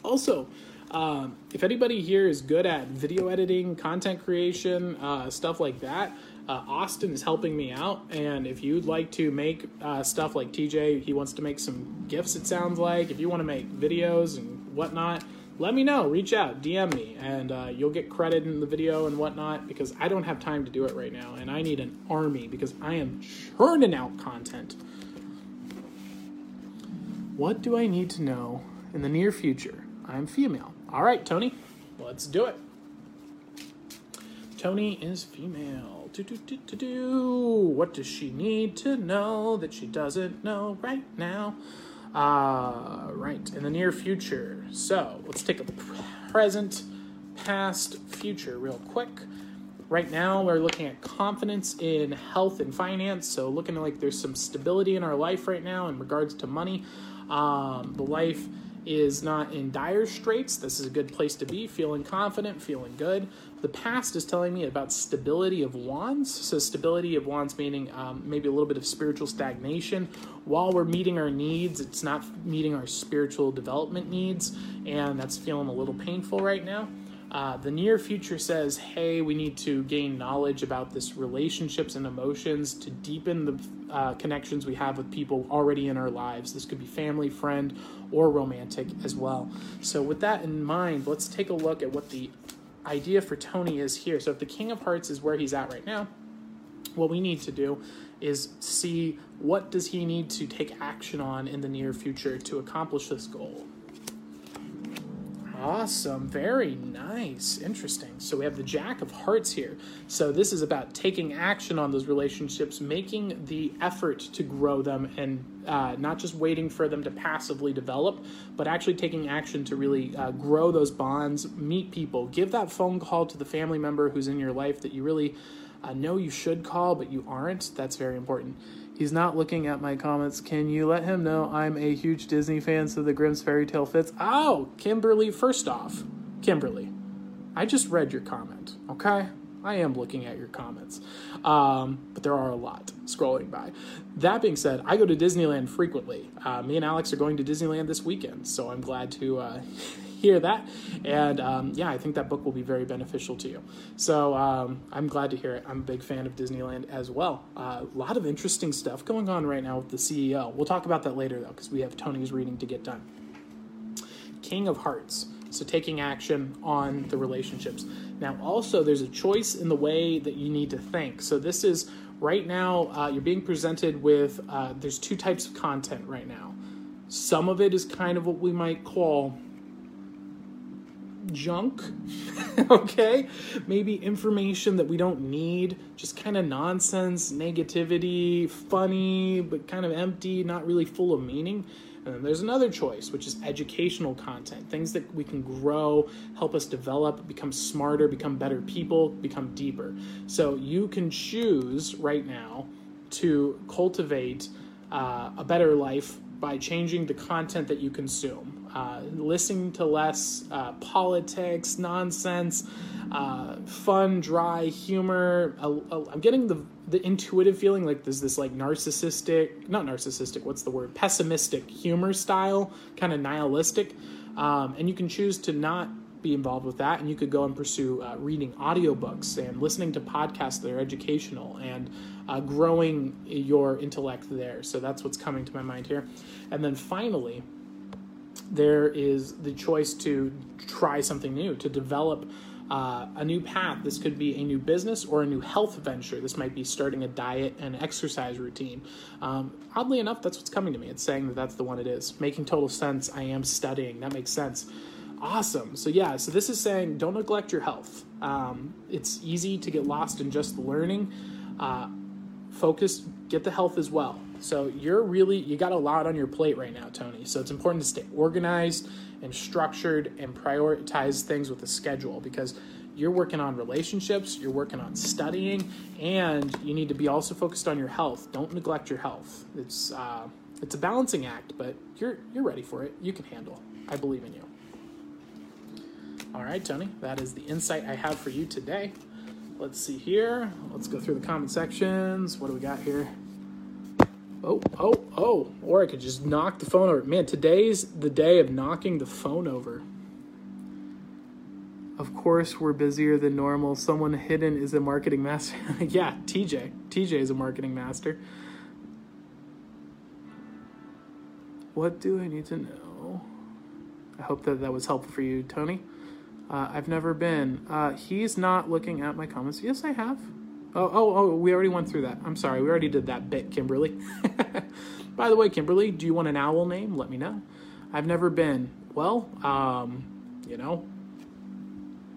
Also... Um, if anybody here is good at video editing, content creation, uh, stuff like that, uh, Austin is helping me out. And if you'd like to make uh, stuff like T J, he wants to make some GIFs, it sounds like. If you want to make videos and whatnot, let me know. Reach out. D M me. And uh, you'll get credit in the video and whatnot because I don't have time to do it right now. And I need an army because I am churning out content. What do I need to know in the near future? I'm female. All right, Tony, let's do it. Tony is female. Do, do, do, do, do. What does she need to know that she doesn't know right now? Uh, right, in the near future. So let's take a present, past, future real quick. Right now, we're looking at confidence in health and finance. So looking like there's some stability in our life right now in regards to money. Um, the life... is not in dire straits. This is a good place to be, feeling confident, feeling good. The past is telling me about stability of wands. So stability of wands meaning um, maybe a little bit of spiritual stagnation. While we're meeting our needs, it's not meeting our spiritual development needs, and that's feeling a little painful right now. Uh, the near future says, hey, we need to gain knowledge about this relationships and emotions to deepen the uh, connections we have with people already in our lives. This could be family, friend, or romantic as well. So with that in mind, let's take a look at what the idea for Tony is here. So if the King of Hearts is where he's at right now, what we need to do is see what does he need to take action on in the near future to accomplish this goal. Awesome. Very nice. Interesting. So we have the Jack of Hearts here. So this is about taking action on those relationships, making the effort to grow them and uh, not just waiting for them to passively develop, but actually taking action to really uh, grow those bonds, meet people, give that phone call to the family member who's in your life that you really uh, know you should call, but you aren't. That's very important. He's not looking at my comments. Can you let him know I'm a huge Disney fan so the Grimm's Fairy Tale fits? Oh, Kimberly, first off, Kimberly, I just read your comment, okay? I am looking at your comments, um, but there are a lot scrolling by. That being said, I go to Disneyland frequently. Uh, me and Alex are going to Disneyland this weekend, so I'm glad to... Uh, hear that, and um, yeah, I think that book will be very beneficial to you. So um, I'm glad to hear it. I'm a big fan of Disneyland as well. Uh, a lot of interesting stuff going on right now with the C E O. We'll talk about that later though, because we have Tony's reading to get done. King of Hearts. So taking action on the relationships. Now also there's a choice in the way that you need to think. So this is right now uh, you're being presented with uh, there's two types of content right now. Some of it is kind of what we might call junk, okay? Maybe information that we don't need, just kind of nonsense, negativity, funny, but kind of empty, not really full of meaning. And there's another choice, which is educational content, things that we can grow, help us develop, become smarter, become better people, become deeper. So you can choose right now to cultivate uh, a better life by changing the content that you consume, uh, listening to less uh, politics, nonsense, uh, fun, dry humor. I, I, I'm getting the the intuitive feeling like there's this like narcissistic, not narcissistic, what's the word? Pessimistic humor style, kind of nihilistic. Um, and you can choose to not be involved with that, and you could go and pursue uh, reading audiobooks and listening to podcasts that are educational and uh, growing your intellect there. So that's what's coming to my mind here. And then finally, there is the choice to try something new, to develop uh, a new path. This could be a new business or a new health venture. This might be starting a diet and exercise routine. Um, oddly enough, that's what's coming to me. It's saying that that's the one it is. Making total sense. I am studying. That makes sense. Awesome. So yeah, so this is saying don't neglect your health. Um, it's easy to get lost in just the learning. Uh, focus, get the health as well. So you're really, you got a lot on your plate right now, Tony. So it's important to stay organized and structured and prioritize things with a schedule, because you're working on relationships, you're working on studying, and you need to be also focused on your health. Don't neglect your health. It's uh, it's a balancing act, but you're you're ready for it. You can handle. I believe in you. All right, Tony, that is the insight I have for you today. Let's see here. Let's go through the comment sections. What do we got here? Oh, oh, oh. Or I could just knock the phone over. Man, today's the day of knocking the phone over. Of course, we're busier than normal. Someone hidden is a marketing master. Yeah, T J. T J is a marketing master. What do I need to know? I hope that that was helpful for you, Tony. Uh, I've never been. Uh, he's not looking at my comments. Yes, I have. Oh, oh, oh, we already went through that. I'm sorry. We already did that bit, Kimberly. By the way, Kimberly, do you want an owl name? Let me know. I've never been. Well, um, you know,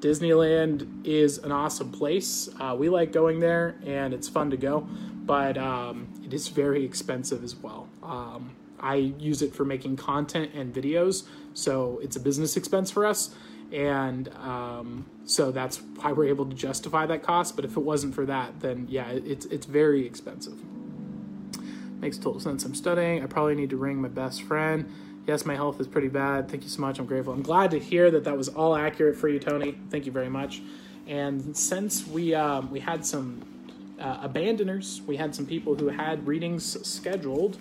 Disneyland is an awesome place. Uh, we like going there, and it's fun to go. But um, it is very expensive as well. Um, I use it for making content and videos, so it's a business expense for us. And um, so that's why we're able to justify that cost. But if it wasn't for that, then yeah, it's it's very expensive. Makes total sense. I'm studying. I probably need to ring my best friend. Yes, my health is pretty bad. Thank you so much. I'm grateful. I'm glad to hear that that was all accurate for you, Tony. Thank you very much. And since we um, we had some uh, abandoners, we had some people who had readings scheduled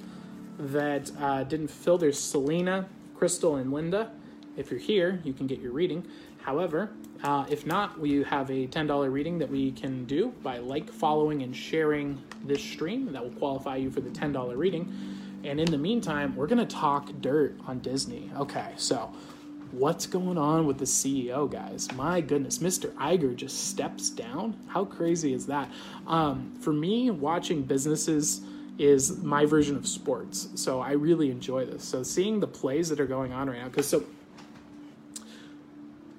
that uh, didn't fill. There's Selena, Crystal, and Linda. If you're here, you can get your reading. However, uh, if not, we have a ten dollars reading that we can do by like, following, and sharing this stream. That will qualify you for the ten dollars reading. And in the meantime, we're going to talk dirt on Disney. Okay, so what's going on with the C E O, guys? My goodness, Mister Iger just steps down? How crazy is that? Um, for me, watching businesses is my version of sports. So I really enjoy this. So seeing the plays that are going on right now, because so...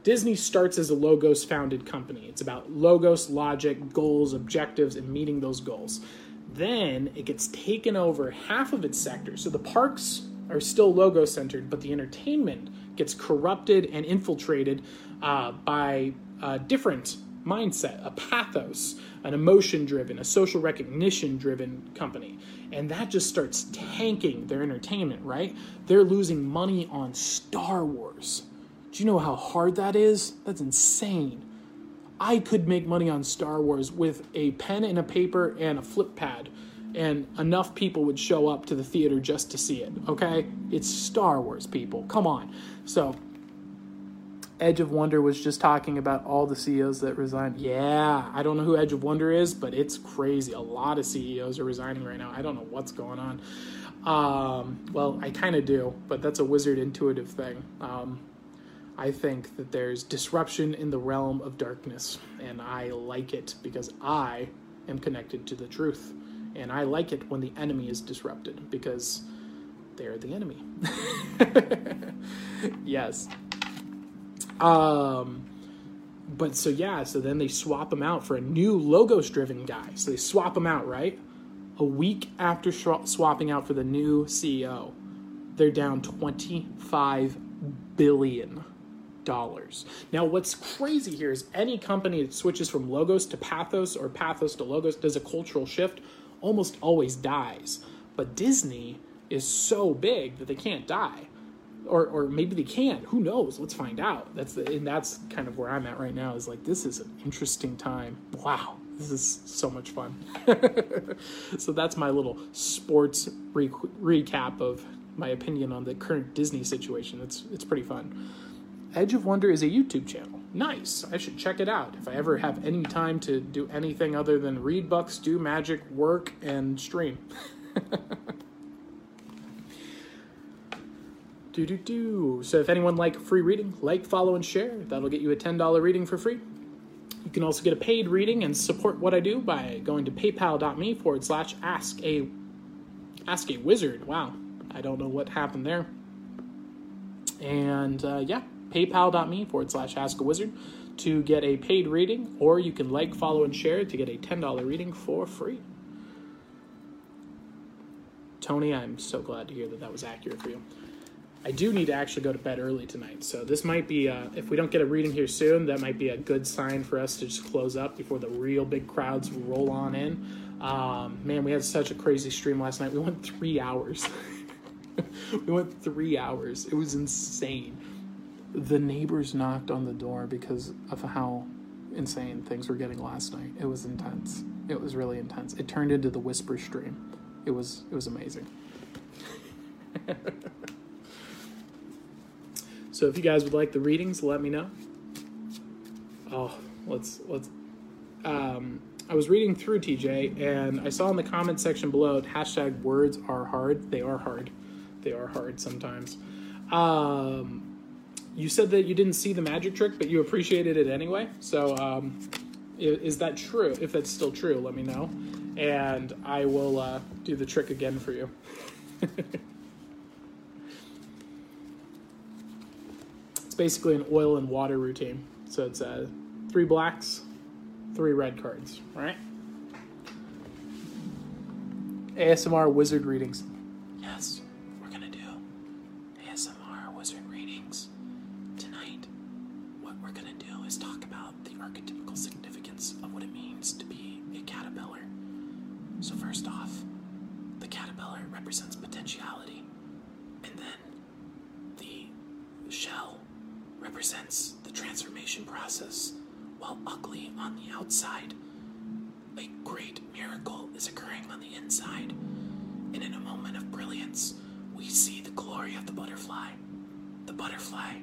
Disney starts as a Logos-founded company. It's about Logos, logic, goals, objectives, and meeting those goals. Then it gets taken over half of its sector. So the parks are still Logos-centered, but the entertainment gets corrupted and infiltrated uh, by a different mindset, a pathos, an emotion-driven, a social recognition-driven company. And that just starts tanking their entertainment, right? They're losing money on Star Wars. Do you know how hard that is? That's insane. I could make money on Star Wars with a pen and a paper and a flip pad, and enough people would show up to the theater just to see it, okay? It's Star Wars, people. Come on. So, Edge of Wonder was just talking about all the C E Os that resigned. Yeah, I don't know who Edge of Wonder is, but it's crazy. A lot of C E Os are resigning right now. I don't know what's going on. Um, well, I kind of do, but that's a wizard intuitive thing. Um, I think that there's disruption in the realm of darkness, and I like it because I am connected to the truth, and I like it when the enemy is disrupted because they're the enemy. Yes. Um, but so yeah, so then they swap him out for a new Logos-driven guy. So they swap him out, right? A week after sw- swapping out for the new C E O. they're down twenty-five billion dollars. Now, what's crazy here is any company that switches from logos to pathos or pathos to logos, does a cultural shift, almost always dies. But Disney is so big that they can't die. Or or maybe they can. Who knows? Let's find out. That's the, and that's kind of where I'm at right now, is like, this is an interesting time. Wow. This is so much fun. So that's my little sports re- recap of my opinion on the current Disney situation. It's it's pretty fun. Edge of Wonder is a YouTube channel. Nice. I should check it out. If I ever have any time to do anything other than read books, do magic, work, and stream. Do do do. So if anyone like free reading, like, follow, and share. That'll get you a ten dollars reading for free. You can also get a paid reading and support what I do by going to paypal.me forward slash ask a ask a wizard. Wow. I don't know what happened there. And uh, yeah, paypal.me forward slash ask a wizard to get a paid reading, or you can like, follow, and share to get a ten dollars reading for free. Tony, I'm so glad to hear that that was accurate for you. I do need to actually go to bed early tonight, so this might be, uh, if we don't get a reading here soon, that might be a good sign for us to just close up before the real big crowds roll on in. Um, man, we had such a crazy stream last night. We went three hours. we went three hours. It was insane. The neighbors knocked on the door because of how insane things were getting last night. It was intense. It was really intense. It turned into the whisper stream. It was, it was amazing. So if you guys would like the readings, let me know. Oh, let's, let's, um, I was reading through T J and I saw in the comment section below, hashtag words are hard. They are hard. They are hard sometimes. Um, you said that you didn't see the magic trick, but you appreciated it anyway. So, um, is, is that true? If that's still true, let me know. And I will, uh, do the trick again for you. Basically an oil and water routine. So it's uh, three blacks, three red cards, right? A S M R wizard readings. Yes, we're gonna do A S M R wizard readings. Tonight, what we're gonna do is talk about the archetypical significance of what it means to be a caterpillar. So first off, the caterpillar represents potentiality, and then the shell represents the transformation process. While ugly on the outside, a great miracle is occurring on the inside, and in a moment of brilliance, we see the glory of the butterfly. The butterfly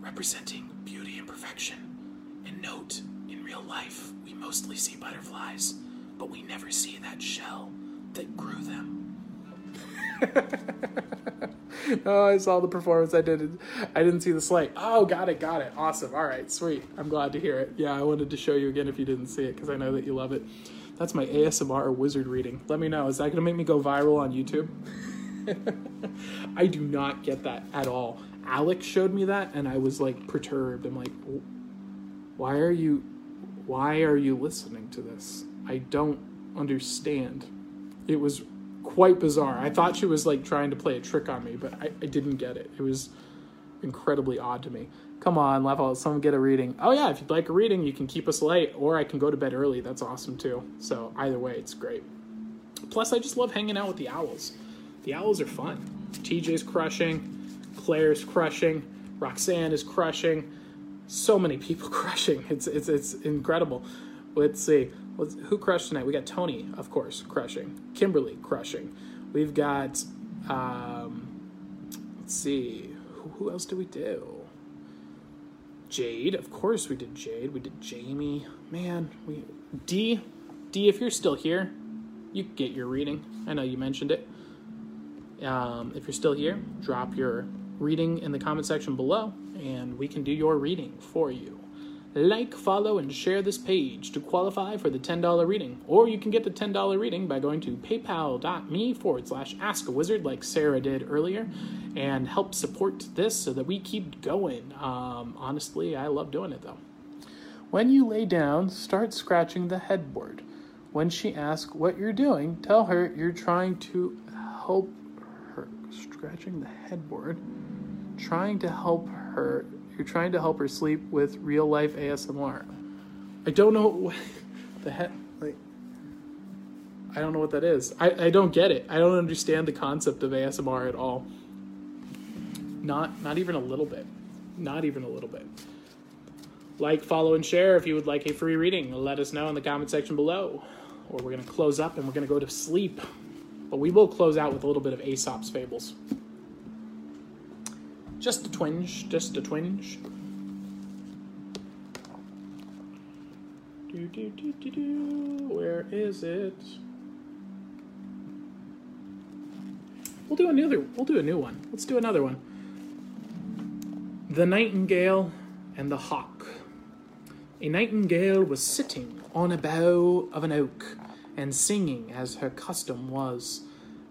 representing beauty and perfection. And note, in real life, we mostly see butterflies, but we never see that shell that grew them. Oh, I saw the performance. I didn't I didn't see the slate. Oh, got it, got it. Awesome. All right, sweet. I'm glad to hear it. Yeah, I wanted to show you again if you didn't see it, because I know that you love it. That's my A S M R wizard reading. Let me know. Is that going to make me go viral on YouTube? I do not get that at all. Alex showed me that, and I was, like, perturbed. I'm like, why are you, why are you listening to this? I don't understand. It was quite bizarre. I thought she was like trying to play a trick on me, but I, I didn't get it. It was incredibly odd to me. Come on, level. Someone get a reading. Oh yeah, if you'd like a reading, you can keep us late, or I can go to bed early. That's awesome too. So either way, it's great. Plus, I just love hanging out with the owls. The owls are fun. T J's crushing, Claire's crushing, Roxanne is crushing. So many people crushing. It's it's it's incredible. Let's see. Let's, who crushed tonight? We got Tony, of course, crushing. Kimberly, crushing. We've got, um, let's see, who, who else do we do? Jade, of course we did Jade. We did Jamie. Man, we D, D, if you're still here, you get your reading. I know you mentioned it. Um, if you're still here, drop your reading in the comment section below, and we can do your reading for you. Like, follow, and share this page to qualify for the ten dollars reading. Or you can get the ten dollars reading by going to paypal.me forward slash ask a wizard like Sarah did earlier, and help support this so that we keep going. Um, honestly, I love doing it though. When you lay down, start scratching the headboard. When she asks what you're doing, tell her you're trying to help her. scratching the headboard, trying to help her, you're trying to help her sleep with real life A S M R. I don't know what the heck, like, I don't know what that is. I, I don't get it. I don't understand the concept of A S M R at all. Not, not even a little bit. Not even a little bit. Like, follow, and share if you would like a free reading. Let us know in the comment section below. Or we're going to close up and we're going to go to sleep. But we will close out with a little bit of Aesop's Fables. Just a twinge. Just a twinge. Do, do, do, do, do. Where is it? We'll do another. We'll do a new one. Let's do another one. The Nightingale and the Hawk. A nightingale was sitting on a bough of an oak and singing as her custom was.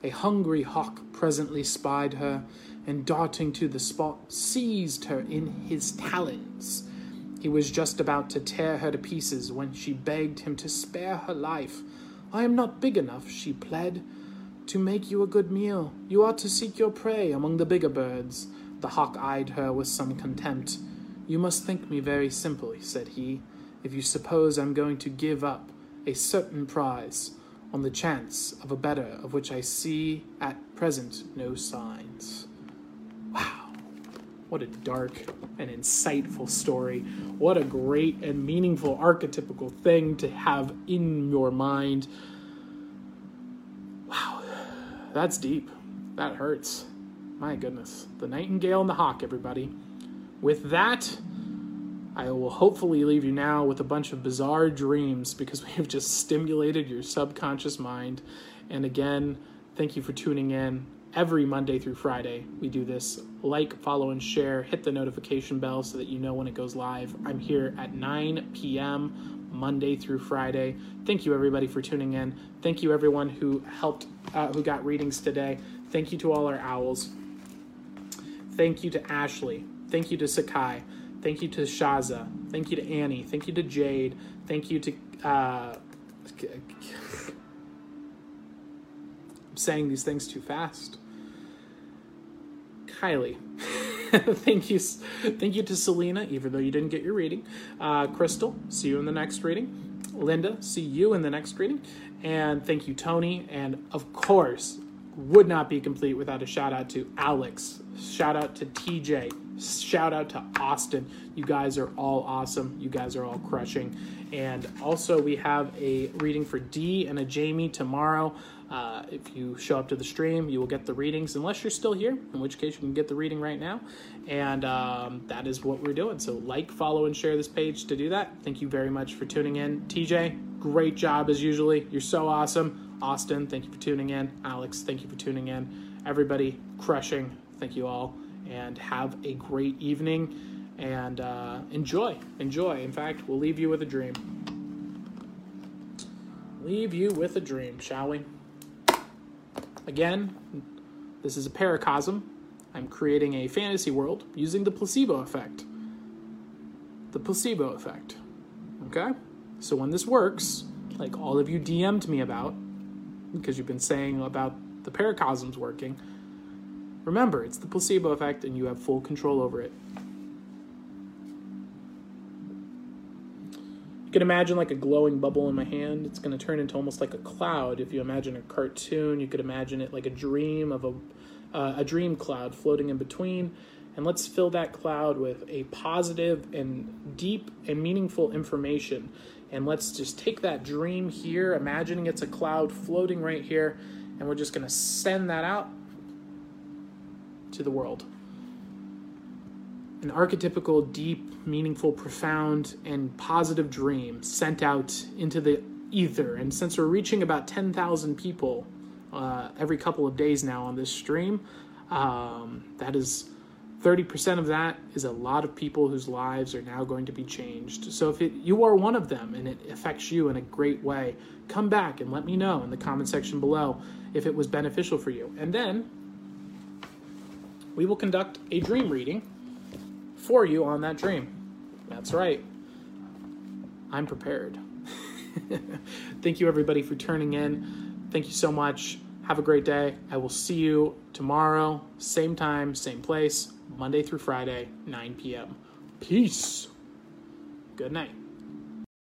A hungry hawk presently spied her and darting to the spot seized her in his talons. He was just about to tear her to pieces when she begged him to spare her life. "I am not big enough," she pled, "to make you a good meal. You ought to seek your prey among the bigger birds." The hawk eyed her with some contempt. "You must think me very simple," said he, "if you suppose I'm going to give up a certain prize on the chance of a better of which I see at present no signs." Wow. What a dark and insightful story. What a great and meaningful archetypical thing to have in your mind. Wow. That's deep. That hurts. My goodness. The Nightingale and the Hawk, everybody. With that, I will hopefully leave you now with a bunch of bizarre dreams because we have just stimulated your subconscious mind. And again, thank you for tuning in. Every Monday through Friday, we do this. Like, follow, and share. Hit the notification bell so that you know when it goes live. I'm here at nine p.m. Monday through Friday. Thank you, everybody, for tuning in. Thank you, everyone who helped, uh, who got readings today. Thank you to all our owls. Thank you to Ashley. Thank you to Sakai. Thank you to Shaza. Thank you to Annie. Thank you to Jade. Thank you to... Uh, I'm saying these things too fast. Kylie. thank you Thank you to Selena, even though you didn't get your reading. Uh, Crystal, see you in the next reading. Linda, see you in the next reading. And thank you, Tony. And, of course, would not be complete without a shout-out to Alex. Shout-out to T J. Shout out to Austin. You guys are all awesome. You guys are all crushing. And also we have a reading for D and a Jamie tomorrow. Uh, if you show up to the stream, you will get the readings, unless you're still here, in which case you can get the reading right now. And um, that is what we're doing. So like, follow, and share this page to do that. Thank you very much for tuning in. T J, great job as usually. You're so awesome. Austin, thank you for tuning in. Alex, thank you for tuning in. Everybody, crushing. Thank you all. And have a great evening and uh, enjoy, enjoy. In fact, we'll leave you with a dream. Leave you with a dream, shall we? Again, this is a paracosm. I'm creating a fantasy world using the placebo effect. The placebo effect, okay? So when this works, like all of you D M'd me about, because you've been saying about the paracosms working, remember, it's the placebo effect, and you have full control over it. You can imagine like a glowing bubble in my hand. It's going to turn into almost like a cloud. If you imagine a cartoon, you could imagine it like a dream of a uh, a dream cloud floating in between. And let's fill that cloud with a positive and deep and meaningful information. And let's just take that dream here, imagining it's a cloud floating right here, and we're just going to send that out to the world. An archetypical, deep, meaningful, profound, and positive dream sent out into the ether. And since we're reaching about ten thousand people uh, every couple of days now on this stream, um, that is thirty percent of that is a lot of people whose lives are now going to be changed. So if it, you are one of them and it affects you in a great way, come back and let me know in the comment section below if it was beneficial for you. And then we will conduct a dream reading for you on that dream. That's right. I'm prepared. Thank you, everybody, for turning in. Thank you so much. Have a great day. I will see you tomorrow, same time, same place, Monday through Friday, nine p.m. Peace. Good night.